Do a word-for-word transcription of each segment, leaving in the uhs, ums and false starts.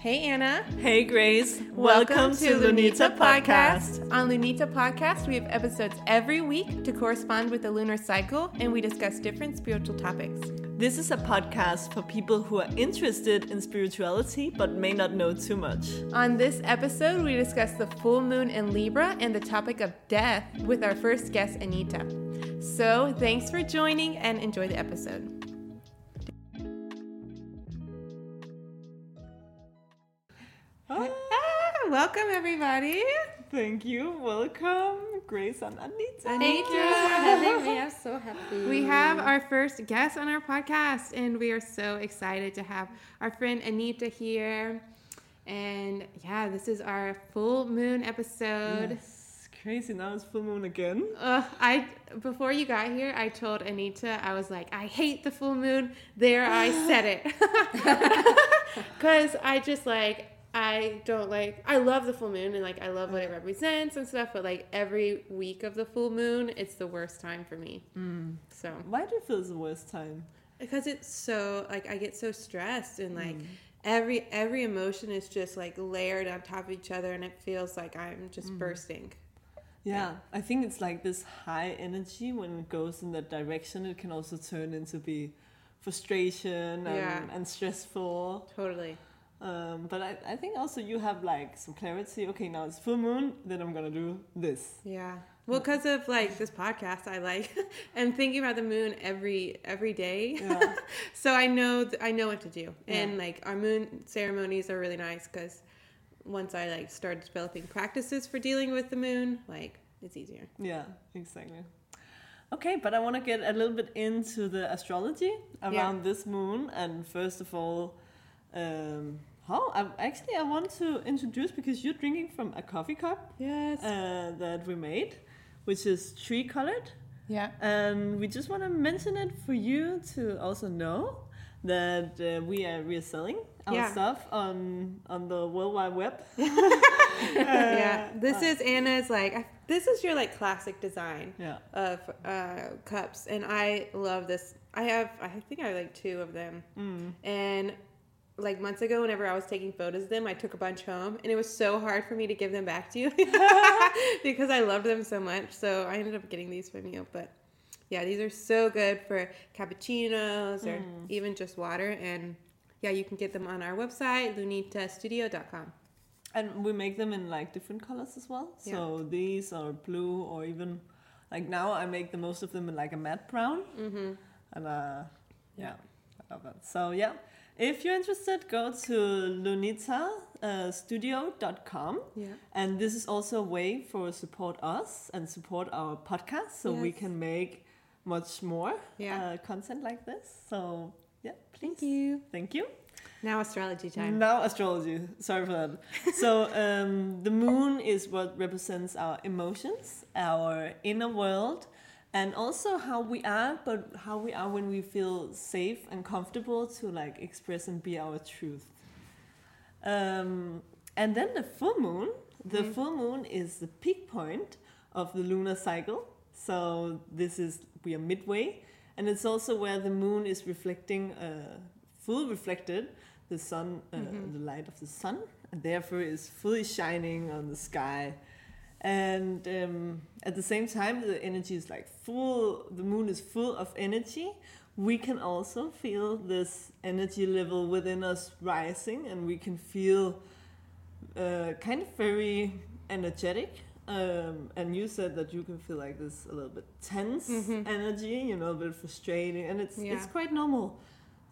Hey, Anna. Hey, Grace. Welcome, Welcome to, to Lunita, Lunita Podcast. Podcast. On Lunita Podcast, we have episodes every week to correspond with the lunar cycle, and we discuss different spiritual topics. This is a podcast for people who are interested in spirituality but may not know too much. On this episode, we discuss the full moon in Libra and the topic of death with our first guest, Anita. So, thanks for joining and enjoy the episode. Welcome, everybody. Thank you. Welcome, Grace and Anita. Thank you for having me. I'm so happy. We have our first guest on our podcast, and we are so excited to have our friend Anita here. And yeah, this is our full moon episode. Yes, crazy. Now it's full moon again. Uh, I before you got here, I told Anita, I was like, I hate the full moon. There, I said it. Because I just like... I don't like, I love the full moon and like I love what it represents and stuff, but like every week of the full moon, it's the worst time for me. Mm. So why do you feel it's the worst time? Because it's so like I get so stressed and like mm. every every emotion is just like layered on top of each other and it feels like I'm just mm. bursting. Yeah, I think it's like this high energy when it goes in that direction. It can also turn into be frustration and, yeah. and stressful. Totally. Um, but I, I think also you have like some clarity. Okay, now it's full moon, then I'm gonna do this. Yeah. Well, because of like this podcast, I like and thinking about the moon every every day. Yeah. So I know th- I know what to do. Yeah. And like our moon ceremonies are really nice because once I like started developing practices for dealing with the moon, like it's easier. Yeah, exactly. Okay, but I want to get a little bit into the astrology around yeah. this moon, and first of all. Um, how I, actually I want to introduce, because you're drinking from a coffee cup yes uh, that we made, which is tree colored, yeah and we just want to mention it for you to also know that uh, we are reselling our yeah. stuff on on the World Wide Web. uh, yeah this uh, is Anna's like I, this is your like classic design yeah. of uh, cups, and I love this. I have I think I have like two of them. mm. And like months ago, whenever I was taking photos of them, I took a bunch home, and it was so hard for me to give them back to you because I loved them so much. So I ended up getting these from you. But yeah, these are so good for cappuccinos or mm. even just water. And yeah, you can get them on our website, lunita studio dot com. And we make them in like different colors as well. Yeah. So these are blue, or even like now I make the most of them in like a matte brown. Mm-hmm. And uh, yeah, I love that. So yeah. If you're interested, go to lunita studio dot com. Yeah. And this is also a way for support us and support our podcast, so yes. we can make much more yeah. uh, content like this. So, yeah, please. Thank you. Thank you. Now astrology time. Now astrology. Sorry for that. So, um, the moon is what represents our emotions, our inner world, and also how we are, but how we are when we feel safe and comfortable to like express and be our truth. Um, and then the full moon. The mm-hmm. full moon is the peak point of the lunar cycle. So this is, we are midway. And it's also where the moon is reflecting, uh, full reflected, the sun, uh, mm-hmm. the light of the sun. And therefore is fully shining on the sky. And um, at the same time, the energy is like full, the moon is full of energy. We can also feel this energy level within us rising, and we can feel uh, kind of very energetic. Um, and you said that you can feel like this a little bit tense mm-hmm. energy, you know, a bit frustrating. And it's yeah. it's quite normal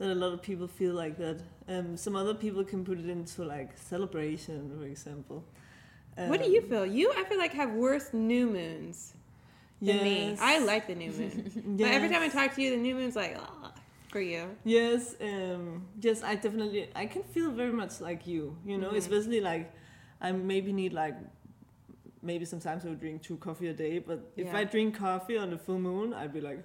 that a lot of people feel like that. Um, some other people can put it into like celebration, for example. Um, what do you feel? You, I feel like, have worse new moons than yes. me. I like the new moon. yes. But every time I talk to you, the new moon's like, ah, for you. Yes, um, yes, I definitely, I can feel very much like you, you know, mm-hmm. especially like, I maybe need like, maybe sometimes I would drink two coffee a day, but if yeah. I drink coffee on the full moon, I'd be like,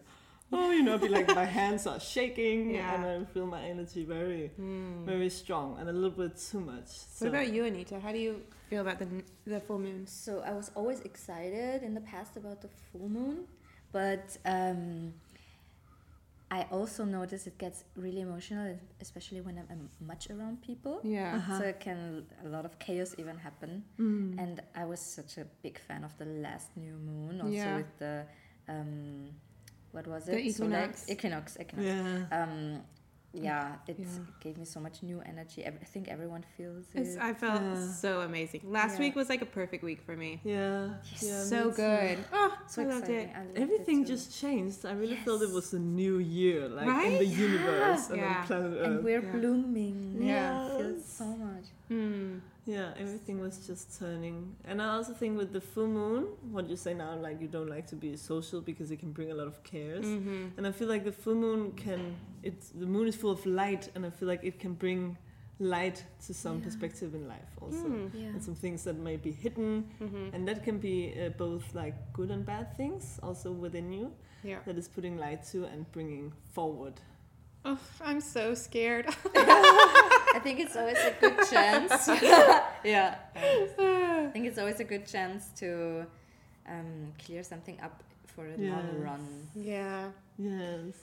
oh, you know, I'd be like, my hands are shaking yeah. and I feel my energy very, mm. very strong and a little bit too much. So. What about you, Anita? How do you... feel about the the full moon? So I was always excited in the past about the full moon, but um, I also notice it gets really emotional, especially when I'm, I'm much around people. Yeah. Uh-huh. So it can, a lot of chaos even happen. Mm. And I was such a big fan of the last new moon, also yeah. with the, um, what was it? The equinox. So like, equinox, equinox. Yeah. Um, yeah, it yeah. gave me so much new energy. I think everyone feels it. It's, I felt yeah. so amazing. Last yeah. week was like a perfect week for me. Yeah. Yes. yeah so good. Too. Oh, so I loved it. I loved Everything it just changed. I really yes. felt it was a new year, like right? in the universe yeah. and yeah. on planet Earth. And we're yeah. blooming. Yeah. Yes. I feel so much. Mm. Yeah, everything was just turning. And I also think with the full moon, what you say now, like you don't like to be social because it can bring a lot of cares. Mm-hmm. And I feel like the full moon can, it's, the moon is full of light, and I feel like it can bring light to some yeah. perspective in life also. Mm, yeah. And some things that may be hidden. Mm-hmm. And that can be uh, both like good and bad things also within you yeah. that is putting light to and bringing forward. Oh, I'm so scared. I think it's always a good chance. yeah. I think it's always a good chance to um, clear something up for a yes. long run. Yeah. Yes.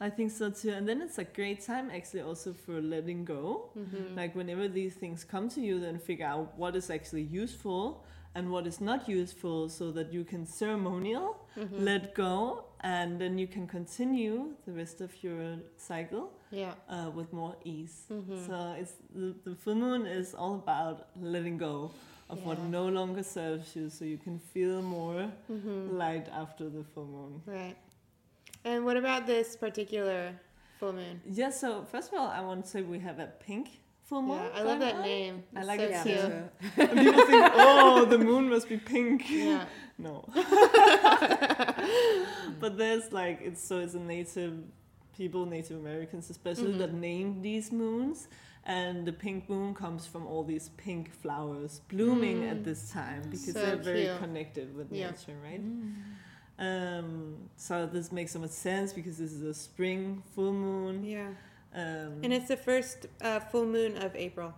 I think so too. And then it's a great time actually also for letting go. Mm-hmm. Like whenever these things come to you, then figure out what is actually useful and what is not useful, so that you can ceremonial, mm-hmm. let go, and then you can continue the rest of your cycle yeah. uh, with more ease. Mm-hmm. So it's the, the full moon is all about letting go of yeah. what no longer serves you, so you can feel more mm-hmm. light after the full moon. Right. And what about this particular full moon? Yeah, so first of all, I want to say we have a pink full moon. Yeah, I love that name. I like it too. And people think, oh, the moon must be pink. Yeah. No. But there's like, it's so it's a native people, Native Americans especially, mm-hmm. that named these moons. And the pink moon comes from all these pink flowers blooming mm. at this time, because so they're very cute. Connected with yeah. nature, right? Mm. Um, so this makes so much sense, because this is a spring full moon. Yeah. Um, and it's the first uh, full moon of April.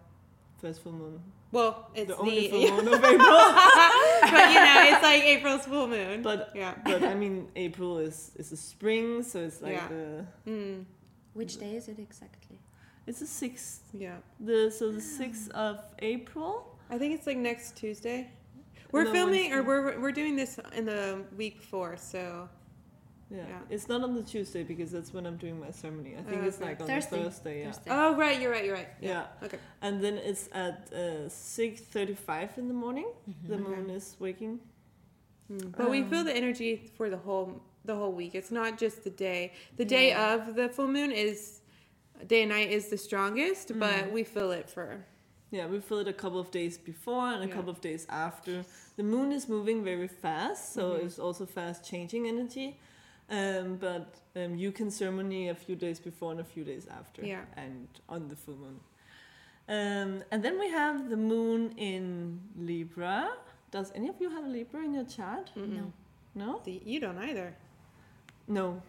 First full moon. Well, it's the only the, full moon of April. But you know, it's like April's full moon. But yeah. But I mean, April is is a spring, so it's like yeah. the. Mm. Which day is it exactly? It's the sixth. Yeah. The so the sixth of April. I think it's like next Tuesday. We're no, filming, or we're we're doing this in the week before, so. Yeah. yeah, it's not on the Tuesday, because that's when I'm doing my ceremony. I think uh, it's like on Thursday. Thursday, yeah. Thursday. Oh, right, you're right, you're right. Yeah. yeah. Okay. And then it's at uh, six thirty-five in the morning. Mm-hmm. The moon okay. is waking. Mm. But um, we feel the energy for the whole the whole week. It's not just the day. The day yeah. of the full moon is, day and night is the strongest, mm. but we feel it for... Yeah, we feel it a couple of days before and a yeah. couple of days after. The moon is moving very fast, so mm-hmm. it's also fast changing energy. Um, but um, you can ceremony a few days before and a few days after, yeah. and on the full moon. Um, and then we have the moon in Libra. Does any of you have a Libra in your chart? Mm-mm. No. No? The, you don't either. No.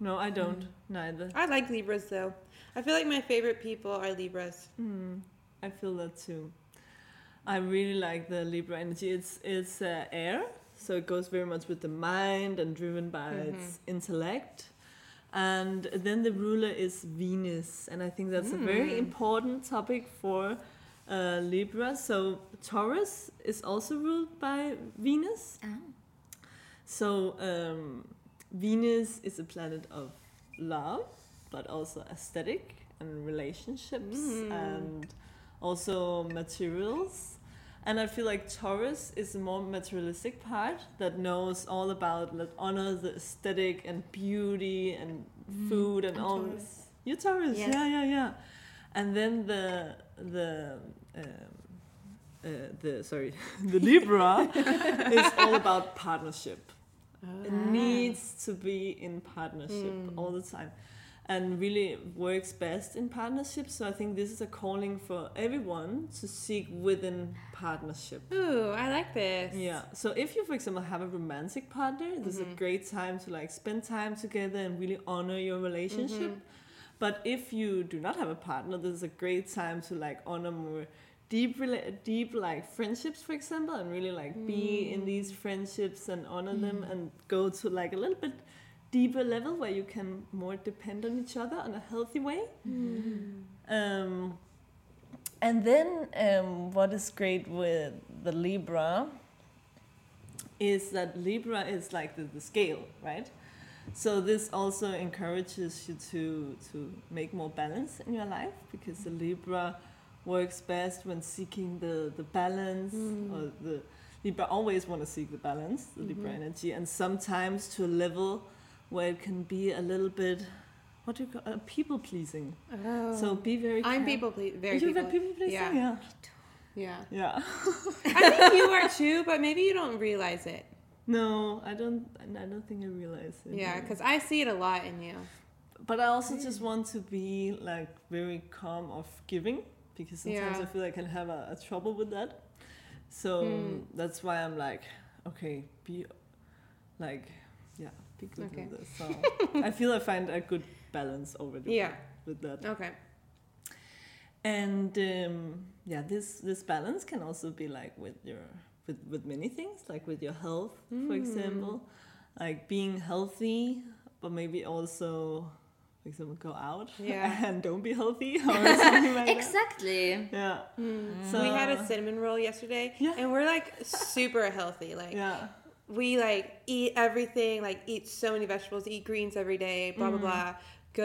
No, I don't. Mm. Neither. I like Libras, though. I feel like my favorite people are Libras. Mm. I feel that, too. I really like the Libra energy. It's, it's uh, air. So it goes very much with the mind and driven by mm-hmm. its intellect. And then the ruler is Venus. And I think that's mm. a very important topic for uh, Libra. So Taurus is also ruled by Venus. Oh. So um, Venus is a planet of love, but also aesthetic and relationships mm. and also materials. And I feel like Taurus is the more materialistic part that knows all about, let honor the aesthetic and beauty and mm. food and I'm all. Taurus. You're Taurus, yes. yeah, yeah, yeah. And then the the um, uh, the sorry the Libra is all about partnership. Oh. It needs to be in partnership mm. all the time, and really works best in partnerships. So I think this is a calling for everyone to seek within partnership. Ooh, I like this. Yeah. So if you, for example, have a romantic partner, mm-hmm. this is a great time to like spend time together and really honor your relationship. Mm-hmm. But if you do not have a partner, this is a great time to like honor more deep, deep like friendships, for example, and really like mm. be in these friendships and honor mm. them, and go to like a little bit deeper level where you can more depend on each other in a healthy way. Mm. Um, and then um, what is great with the Libra is that Libra is like the, the scale, right? So this also encourages you to to make more balance in your life, because the Libra works best when seeking the, the balance, mm. or the Libra always want to seek the balance, the mm-hmm. Libra energy, and sometimes to a level where it can be a little bit, what do you call, uh, people pleasing. Oh. So be very careful. I'm people pleasing. Very people, people pleasing. Yeah. Yeah. Yeah. yeah. I think you are too, but maybe you don't realize it. No, I don't. I don't think I realize it. Yeah, because I see it a lot in you. But I also just want to be like very calm or giving, because sometimes yeah. I feel I can have a, a trouble with that. So mm. that's why I'm like, okay, be like, yeah, be good okay. with this. So I feel I find a good balance over the yeah. with that. Okay. And um, yeah, this this balance can also be like with your. With, with many things, like with your health, mm. for example, like being healthy, but maybe also, for example, go out yeah. and don't be healthy or something like exactly. that. Exactly. Yeah. Mm. So, we had a cinnamon roll yesterday, yeah. and we're like super healthy. Like yeah. we like eat everything, like eat so many vegetables, eat greens every day, blah mm. blah blah.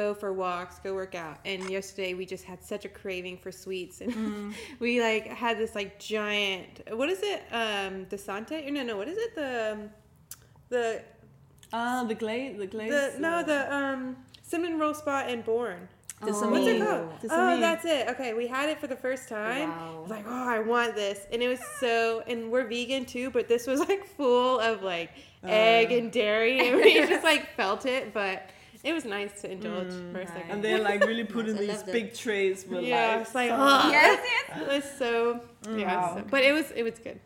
Go for walks, go work out. And yesterday we just had such a craving for sweets, and mm. we like had this like giant, what is it, um Desante? No, no, what is it? The the ah uh, the glaze, the glaze. The, no, the um cinnamon roll spot in Bourne. The oh. What's it called? The oh, that's it. Okay, we had it for the first time. Wow. I was like, oh, I want this, and it was so. And we're vegan too, but this was like full of like uh. egg and dairy, and we just like felt it, but. It was nice to indulge mm, for a second. And they're like really put in these big trays with yeah, like... It's like oh, yes, yes. It was so... Mm, yeah, wow. so but it was, it was good.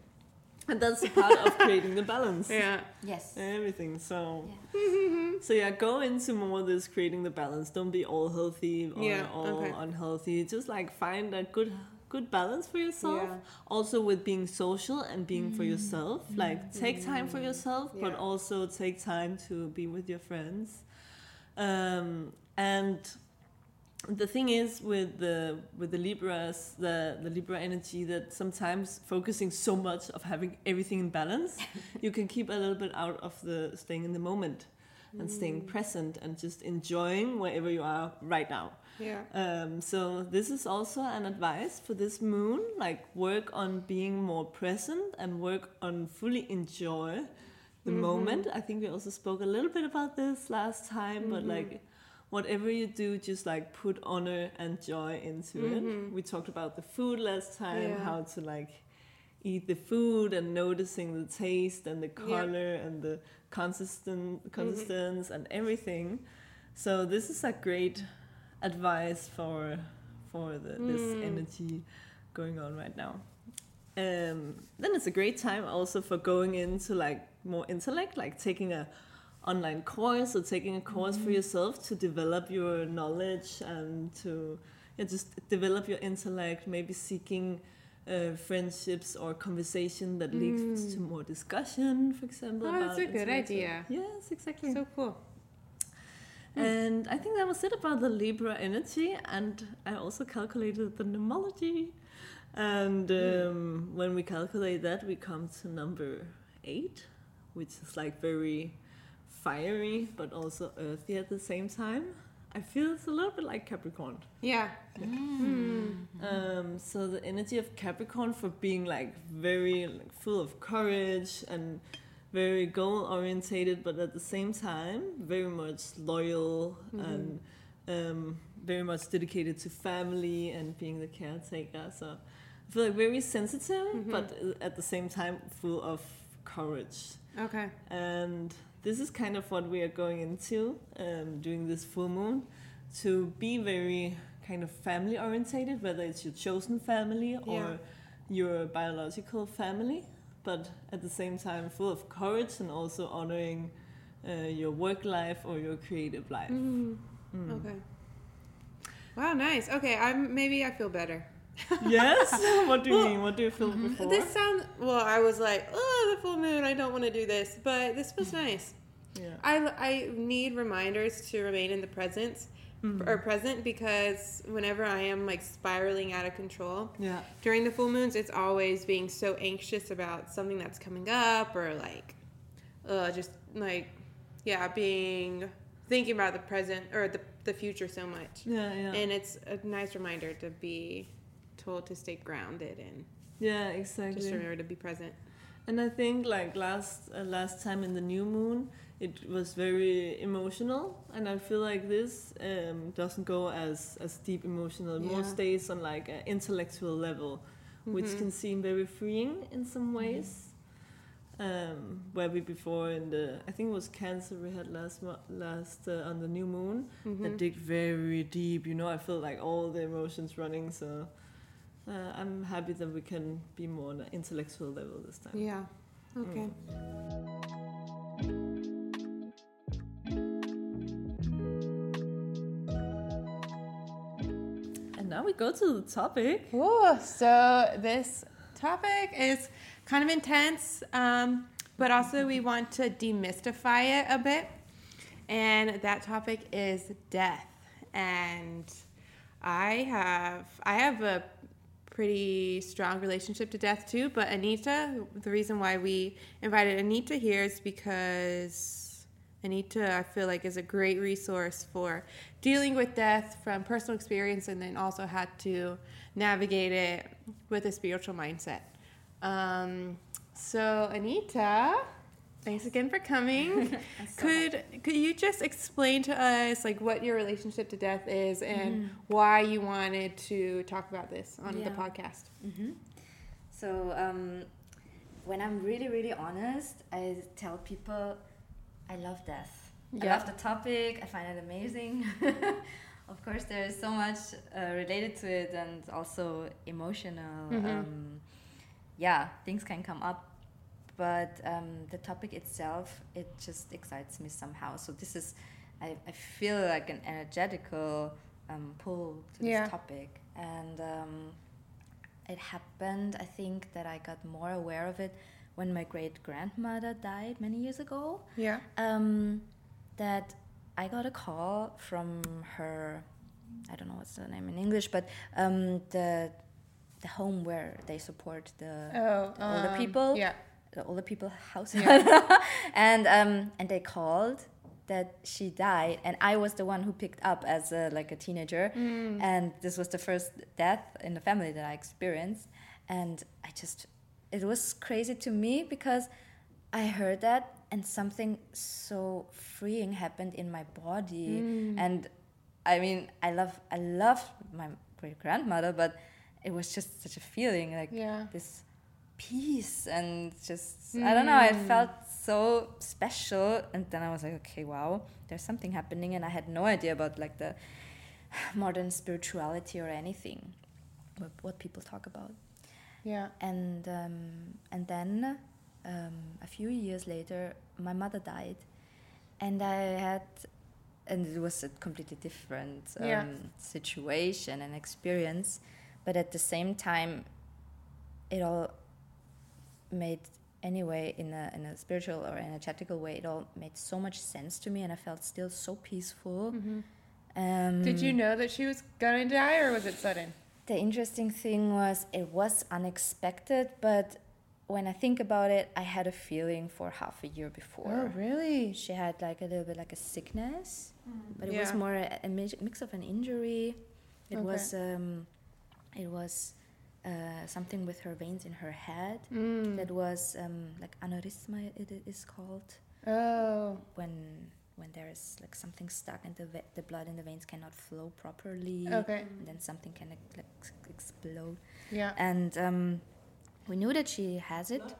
And that's the part of creating the balance. Yeah. Yes. Everything, so... Yeah. Mm-hmm. So yeah, go into more of this creating the balance. Don't be all healthy or yeah, all okay. unhealthy. Just like find a good... good balance for yourself, yeah. also with being social and being mm. for yourself. Mm. Like take time mm. for yourself, yeah. but also take time to be with your friends. Um, and the thing is with the with the Libras, the, the Libra energy, that sometimes focusing so much of having everything in balance, you can keep a little bit out of the staying in the moment and mm. staying present and just enjoying wherever you are right now. Yeah. Um, so this is also an advice for this moon, like work on being more present and work on fully enjoy the mm-hmm. moment. I think we also spoke a little bit about this last time, mm-hmm. but like whatever you do, just like put honor and joy into mm-hmm. it. We talked about the food last time, yeah. how to like eat the food and noticing the taste and the color yeah. and the consistent consistence mm-hmm. and everything. So this is a great advice for for the, mm. this energy going on right now. Um, then it's a great time also for going into like more intellect, like taking a online course or taking a course mm-hmm. for yourself to develop your knowledge and to yeah, just develop your intellect, maybe seeking uh, friendships or conversation that mm. leads to more discussion, for example. Oh, that's a good idea. Yes, exactly. So cool. And I think that was it about the Libra energy, and I also calculated the numerology. And um, mm. when we calculate that, we come to number eight, which is like very fiery, but also earthy at the same time. I feel it's a little bit like Capricorn. Yeah. yeah. Mm. Um, so the energy of Capricorn for being like very like, full of courage and very goal-orientated, but at the same time, very much loyal mm-hmm. and um, very much dedicated to family and being the caretaker. So I feel like very sensitive, mm-hmm. but at the same time full of courage. Okay. And this is kind of what we are going into um, during this full moon, to be very kind of family orientated, whether it's your chosen family or yeah. your biological family, but at the same time full of courage and also honoring uh, your work life or your creative life. Mm-hmm. Mm. Okay. Wow, nice. Okay, I'm maybe I feel better. Yes? What do you well, mean? What do you feel mm-hmm. before? This sounds... Well, I was like, oh, the full moon, I don't want to do this. But this was nice. Yeah. I, I need reminders to remain in the presence mm-hmm. or present, because whenever I am like spiraling out of control yeah. during the full moons, it's always being so anxious about something that's coming up, or like uh, just like, yeah, being thinking about the present or the the future so much. Yeah, yeah. And it's a nice reminder to be told to stay grounded and yeah, exactly. Just remember to be present. And I think like last uh, last time in the new moon, it was very emotional, and I feel like this um, doesn't go as as deep emotional. It yeah. more stays on like an intellectual level, mm-hmm. which can seem very freeing in some ways. Mm-hmm. Um, where we before in the I think it was Cancer we had last last uh, on the new moon mm-hmm. that dig very deep. You know, I feel like all the emotions running. So. Uh, I'm happy that we can be more on an intellectual level this time. Yeah. Okay. Mm. And now we go to the topic. Whoa. So this topic is kind of intense, um, but also we want to demystify it a bit. And that topic is death. And I have I have a pretty strong relationship to death too, but Anita, the reason why we invited Anita here is because Anita, I feel like, is a great resource for dealing with death from personal experience, and then also how to navigate it with a spiritual mindset. Um, so Anita, thanks again for coming. Could could you just explain to us like what your relationship to death is, and mm-hmm. why you wanted to talk about this on yeah. the podcast? Mm-hmm. So um, when I'm really, really honest, I tell people I love death. Yeah. I love the topic. I find it amazing. Of course, there is so much uh, related to it, and also emotional. Mm-hmm. Um, yeah, things can come up. But um, the topic itself, it just excites me somehow. So this is, I, I feel like an energetical um, pull to this yeah. topic. And um, it happened, I think, that I got more aware of it when my great-grandmother died many years ago. Yeah. Um, that I got a call from her, I don't know what's the name in English, but um, the the home where they support the, oh, the older um, people. Yeah. The older people house yeah. and um and they called that she died, and I was the one who picked up as a, like a teenager mm. and this was the first death in the family that I experienced, and I just it was crazy to me because I heard that and something so freeing happened in my body mm. and I mean I love I love my great grandmother, but it was just such a feeling like yeah. this peace and just mm. I don't know, I felt so special, and then I was like, okay, wow, there's something happening, and I had no idea about like the modern spirituality or anything what, what people talk about yeah and um and then um a few years later my mother died, and I had and it was a completely different um, yeah. situation and experience, but at the same time it all made anyway in a in a spiritual or energetical way, it all made so much sense to me, and I felt still so peaceful. Mm-hmm. Um, did you know that she was gonna die, or was it sudden? The interesting thing was it was unexpected, but when I think about it, I had a feeling for half a year before. Oh, really? She had like a little bit like a sickness, mm-hmm. but it yeah. was more a, a mix of an injury. It okay. was um, it was. Uh, something with her veins in her head mm. that was um, like aneurysma it is called. Oh. When when there is like something stuck and the ve- the blood in the veins cannot flow properly. Okay. And then something can like explode. Yeah. And um, we knew that she has it. Blood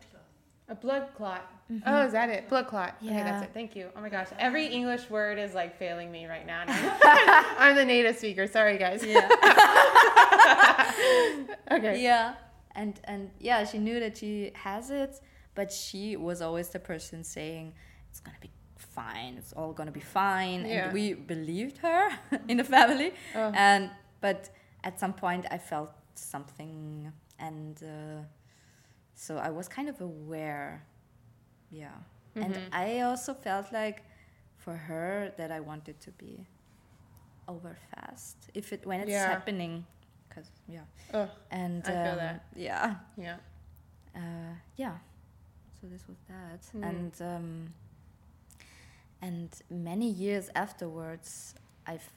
a blood clot. Mm-hmm. Oh, is that it? Blood clot. Yeah. Okay, that's it. Thank you. Oh my gosh, every English word is like failing me right now. I'm the native speaker. Sorry, guys. Yeah. Okay. Yeah. And and yeah, she knew that she has it, but she was always the person saying it's gonna be fine. It's all gonna be fine. Yeah. And we believed her in the family. Oh. And but at some point I felt something, and uh, so I was kind of aware. Yeah. Mm-hmm. And I also felt like for her that I wanted to be over fast if it when it's yeah. happening, because yeah. Ugh, and I um, feel that. Yeah. Yeah. Uh, yeah. So this was that, mm. and um, and many years afterwards, I've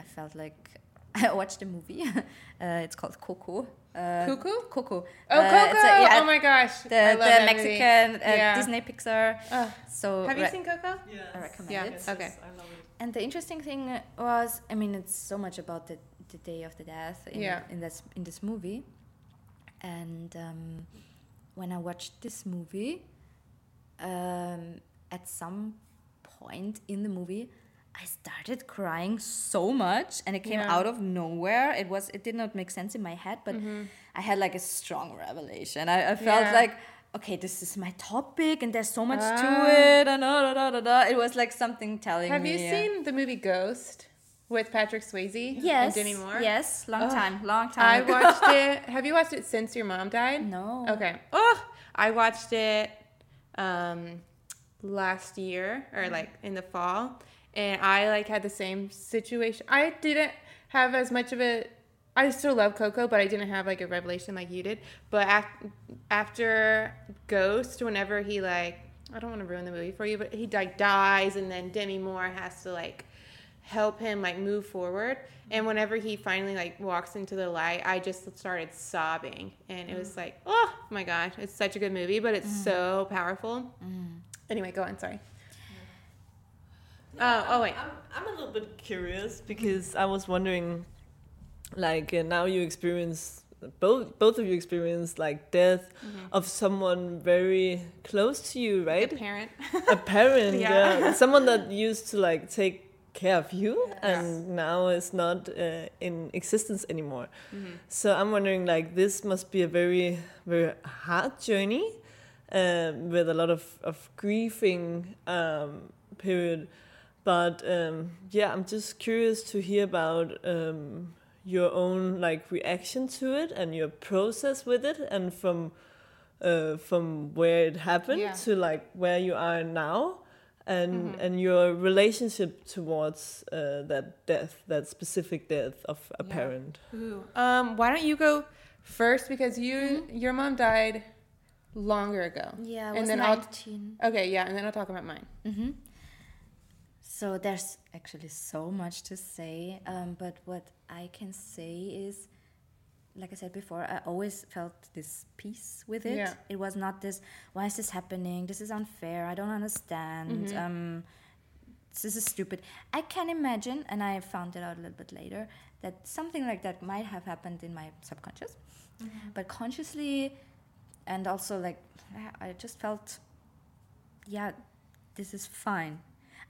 I felt like I watched a movie. uh, it's called Coco. Uh, Cuckoo? Coco. Oh, uh, Coco! A, yeah, oh my gosh. The, I love the that Mexican movie. Uh, yeah. Disney Pixar. Uh, so have you re- seen Coco? Yes. I recommend yeah. it. Yes, okay. Yes, I love it. And the interesting thing was, I mean, it's so much about the, the day of the death in, yeah. in this in this movie. And um, when I watched this movie, um, at some point in the movie, I started crying so much, and it came yeah. out of nowhere. It was, it did not make sense in my head, but mm-hmm. I had like a strong revelation. I, I felt yeah. like, okay, this is my topic, and there's so much ah. to it. And da, da, da, da. It was like something telling Have me. Have you seen the movie Ghost with Patrick Swayze yes. and Demi Moore? Yes, long oh. time, long time. I ago. watched it. Have you watched it since your mom died? No. Okay. Oh, I watched it um, last year or like in the fall. And I, like, had the same situation. I didn't have as much of a... I still love Coco, but I didn't have, like, a revelation like you did. But af- after Ghost, whenever he, like... I don't want to ruin the movie for you, but he, like, dies. And then Demi Moore has to, like, help him, like, move forward. And whenever he finally, like, walks into the light, I just started sobbing. And it was mm. like, oh, my gosh. It's such a good movie, but it's mm. so powerful. Mm. Anyway, go on. Sorry. Oh, oh wait. I'm, I'm a little bit curious because I was wondering, like, uh, now you experience, both both of you experience, like, death mm-hmm. of someone very close to you, right? A parent. A parent, yeah. yeah. Someone that used to, like, take care of you yes. and now is not uh, in existence anymore. Mm-hmm. So I'm wondering, like, this must be a very, very hard journey um, with a lot of, of grieving um, period. But um, yeah, I'm just curious to hear about um, your own like reaction to it and your process with it, and from uh, from where it happened yeah. to like where you are now, and mm-hmm. and your relationship towards uh, that death, that specific death of a yeah. parent. Ooh. Um, why don't you go first, because you mm-hmm. your mom died longer ago. Yeah, I was and then nineteen. I'll, okay, yeah, and then I'll talk about mine. Mm-hmm. So there's actually so much to say, um, but what I can say is, like I said before, I always felt this peace with it. Yeah. It was not this, why is this happening? This is unfair. I don't understand. Mm-hmm. Um, this is stupid. I can imagine, and I found it out a little bit later, that something like that might have happened in my subconscious. Mm-hmm. But consciously, and also like, I just felt, yeah, this is fine.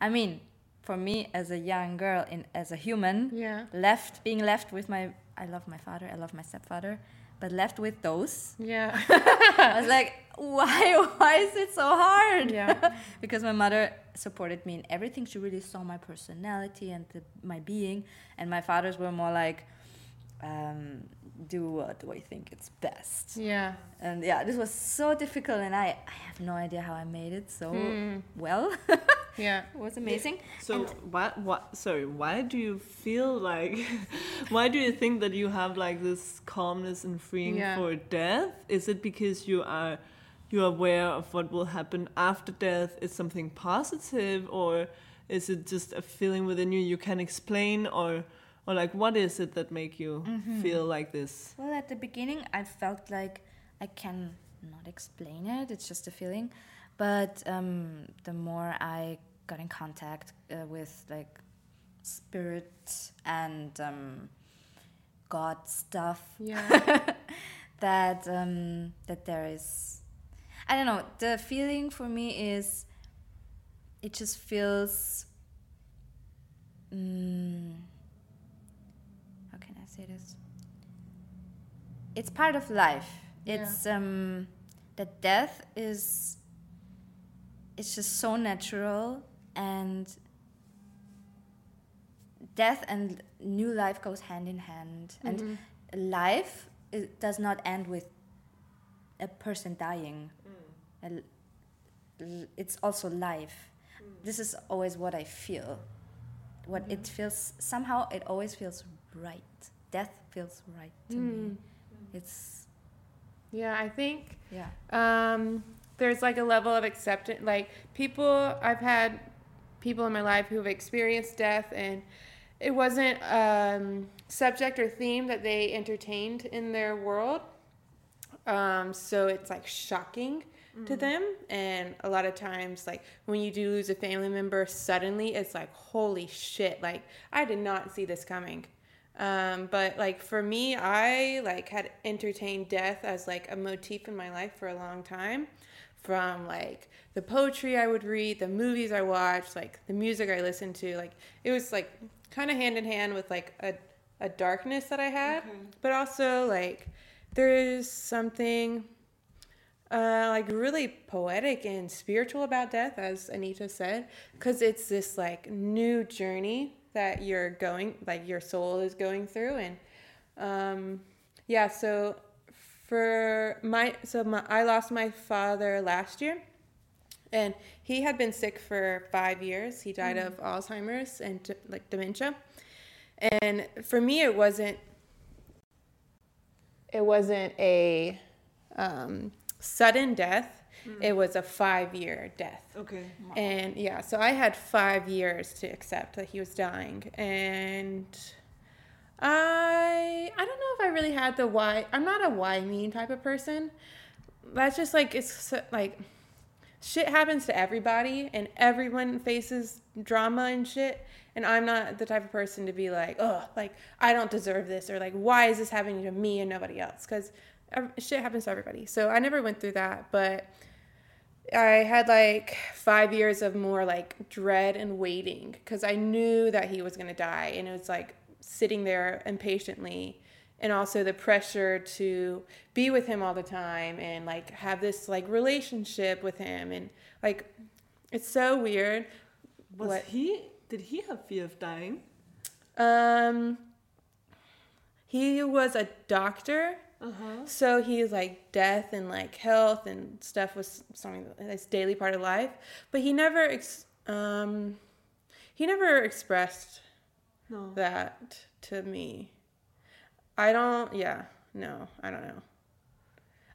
I mean... For me, as a young girl, in as a human, yeah. left being left with my, I love my father, I love my stepfather, but left with those. Yeah, I was like, why, why is it so hard? Yeah, because my mother supported me in everything. She really saw my personality and the, my being, and my fathers were more like, um, do what do I think it's best? Yeah, and yeah, this was so difficult, and I, I have no idea how I made it so mm. well. Yeah, it was amazing. So and why, why, sorry, why do you feel like, why do you think that you have like this calmness and freeing yeah. for death? Is it because you are, you are aware of what will happen after death? Is something positive, or is it just a feeling within you you can explain, or, or like what is it that make you mm-hmm. feel like this? Well, at the beginning, I felt like I can not explain it. It's just a feeling. But um, the more I got in contact uh, with like spirit and um, God stuff, yeah. that um, that there is, I don't know. The feeling for me is, it just feels. Um, how can I say this? It's part of life. Yeah. It's um, that death is. It's just so natural, and death and new life goes hand in hand. Mm-hmm. And life it does not end with a person dying. Mm. it's also life. Mm. This is always what I feel. What mm-hmm. it feels, somehow it always feels right. Death feels right to mm. me. It's... Yeah, I think yeah. Um, there's like a level of acceptance. Like people, I've had people in my life who've experienced death and it wasn't a um, subject or theme that they entertained in their world. Um, so it's like shocking mm. to them. And a lot of times, like when you do lose a family member, suddenly it's like, holy shit, like I did not see this coming. Um, but like for me, I like had entertained death as like a motif in my life for a long time, from like the poetry I would read, the movies I watched, like the music I listened to. Like it was like kind of hand in hand with like a, a darkness that I had, okay. but also like there is something uh, like really poetic and spiritual about death, as Anita said, because it's this like new journey that you're going, like your soul is going through. And um, yeah, so for my, so my, I lost my father last year and he had been sick for five years. He died mm. of Alzheimer's and t- like dementia. And for me, it wasn't, it wasn't a um, sudden death. Mm. It was a five-year death. Okay. Wow. And yeah, so I had five years to accept that he was dying. And I I don't know if I really had the why. I'm not a why me type of person. That's just like, it's like shit happens to everybody and everyone faces drama and shit. And I'm not the type of person to be like, oh, like I don't deserve this, or like, why is this happening to me and nobody else? Because shit happens to everybody. So I never went through that, but I had like five years of more like dread and waiting because I knew that he was going to die. And it was like sitting there impatiently, and also the pressure to be with him all the time and like have this like relationship with him. And like, it's so weird. Was what, he, did he have fear of dying? Um, he was a doctor. Uh-huh. So he's like death and like health and stuff was something that's daily part of life, but he never ex- um he never expressed no. that to me. I don't yeah no I don't know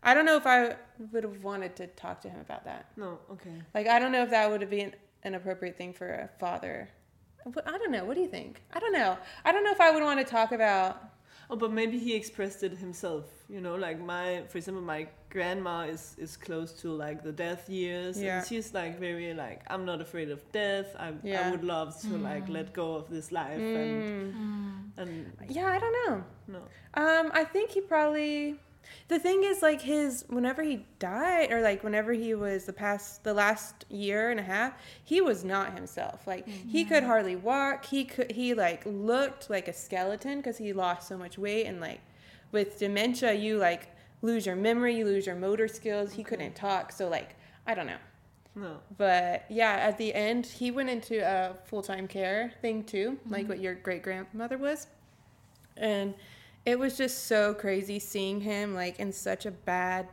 I don't know if I would have wanted to talk to him about that. No okay like I don't know if that would have been an appropriate thing for a father. I don't know, what do you think? I don't know I don't know if I would want to talk about. Oh, but maybe he expressed it himself, you know, like my, for example, my grandma is, is close to like the death years yeah. and she's like very like, I'm not afraid of death. I yeah. I would love to mm. like let go of this life. Mm. And, mm. and yeah, I don't know. No. Um, I think he probably, the thing is like his, whenever he died or like whenever he was the past, the last year and a half, he was not himself. Like yeah. he could hardly walk. He could, he like looked like a skeleton cause he lost so much weight. And like with dementia, you like lose your memory, you lose your motor skills. He okay. couldn't talk. So like, I don't know. No. But yeah, at the end he went into a full-time care thing too, mm-hmm. like what your great grandmother was. And it was just so crazy seeing him like in such a bad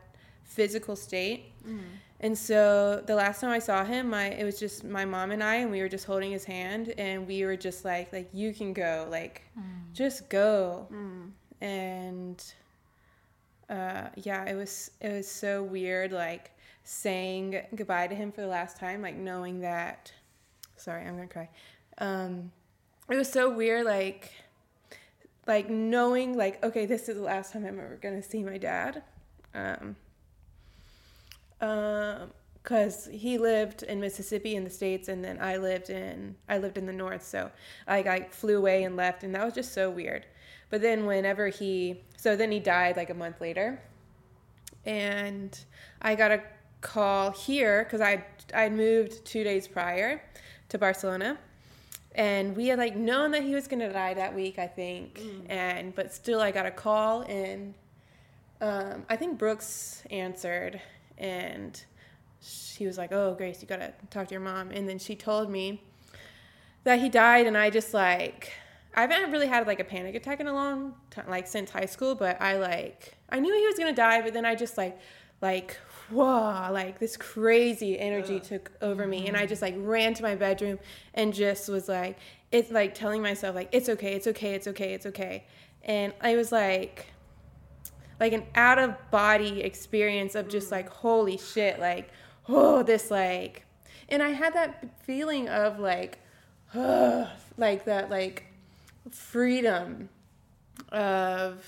physical state. Mm-hmm. And so the last time I saw him, my it was just my mom and I, and we were just holding his hand and we were just like, like you can go, like mm. just go. Mm. And uh, yeah, it was it was so weird, like saying goodbye to him for the last time, like knowing that. Sorry, I'm gonna cry. Um, it was so weird, like. Like knowing like, okay, this is the last time I'm ever going to see my dad. Um, um, cause he lived in Mississippi in the States. And then I lived in, I lived in the North. So I, I flew away and left, and that was just so weird. But then whenever he, so then he died like a month later, and I got a call here cause I, I moved two days prior to Barcelona. And we had like known that he was gonna die that week, I think. Mm. And but still, I got a call, and um, I think Brooks answered, and she was like, "Oh, Grace, you gotta talk to your mom." And then she told me that he died, and I just like I haven't really had like a panic attack in a long time, like since high school. But I like I knew he was gonna die, but then I just like like, whoa, like this crazy energy Ugh. took over mm-hmm. me. And I just like ran to my bedroom and just was like, it's like telling myself like, it's okay, it's okay, it's okay, it's okay. And I was like, like an out of body experience of just like, holy shit, like, oh, this like, and I had that feeling of like, oh, like that, like freedom of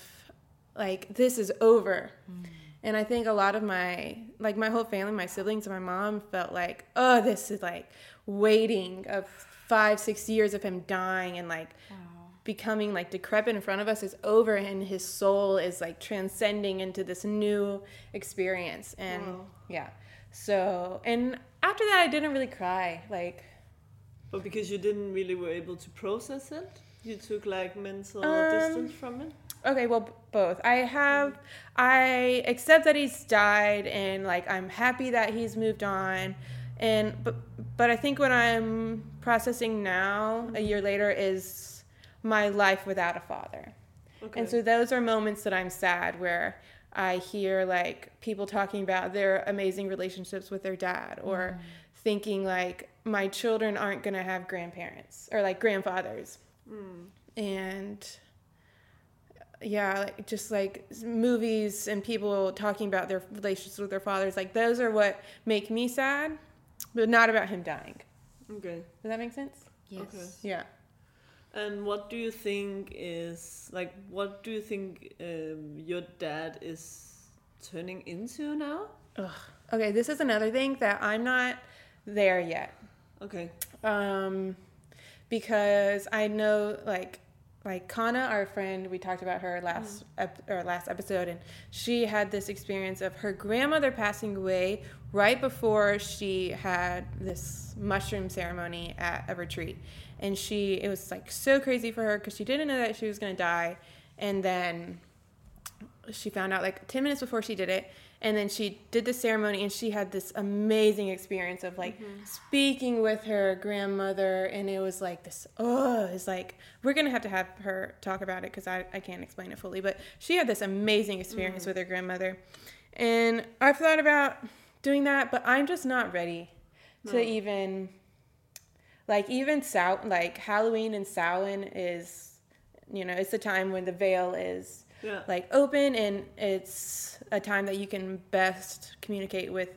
like, this is over. Mm. And I think a lot of my, like my whole family, my siblings and my mom felt like, oh, this is like waiting of five, six years of him dying and like wow. becoming like decrepit in front of us is over, and his soul is like transcending into this new experience. And wow. yeah, so, and after that I didn't really cry. Like, but because you didn't really were able to process it? You took like mental um, distance from it? Okay, well, b- both. I have, I accept that he's died, and like I'm happy that he's moved on, and but but I think what I'm processing now, a year later, is my life without a father, okay. and so those are moments that I'm sad where I hear like people talking about their amazing relationships with their dad, or mm. thinking like my children aren't gonna have grandparents or like grandfathers, mm. and. Yeah, like just like movies and people talking about their relationships with their fathers, like those are what make me sad, but not about him dying. Okay. Does that make sense? Yes. Okay. Yeah. And what do you think is like? What do you think um, your dad is turning into now? Ugh. Okay, this is another thing that I'm not there yet. Okay. Um, because I know like. Like Kana, our friend, we talked about her last ep- or last episode, and she had this experience of her grandmother passing away right before she had this mushroom ceremony at a retreat, and she it was like so crazy for her because she didn't know that she was gonna die, and then she found out like ten minutes before she did it, and then she did the ceremony, and she had this amazing experience of like mm-hmm. speaking with her grandmother, and it was like this, oh, it's like, we're going to have to have her talk about it because I, I can't explain it fully, but she had this amazing experience mm. with her grandmother. And I've thought about doing that, but I'm just not ready no. to even, like even Samhain, like Halloween and Samhain is, you know, it's the time when the veil is, yeah. like open, and it's a time that you can best communicate with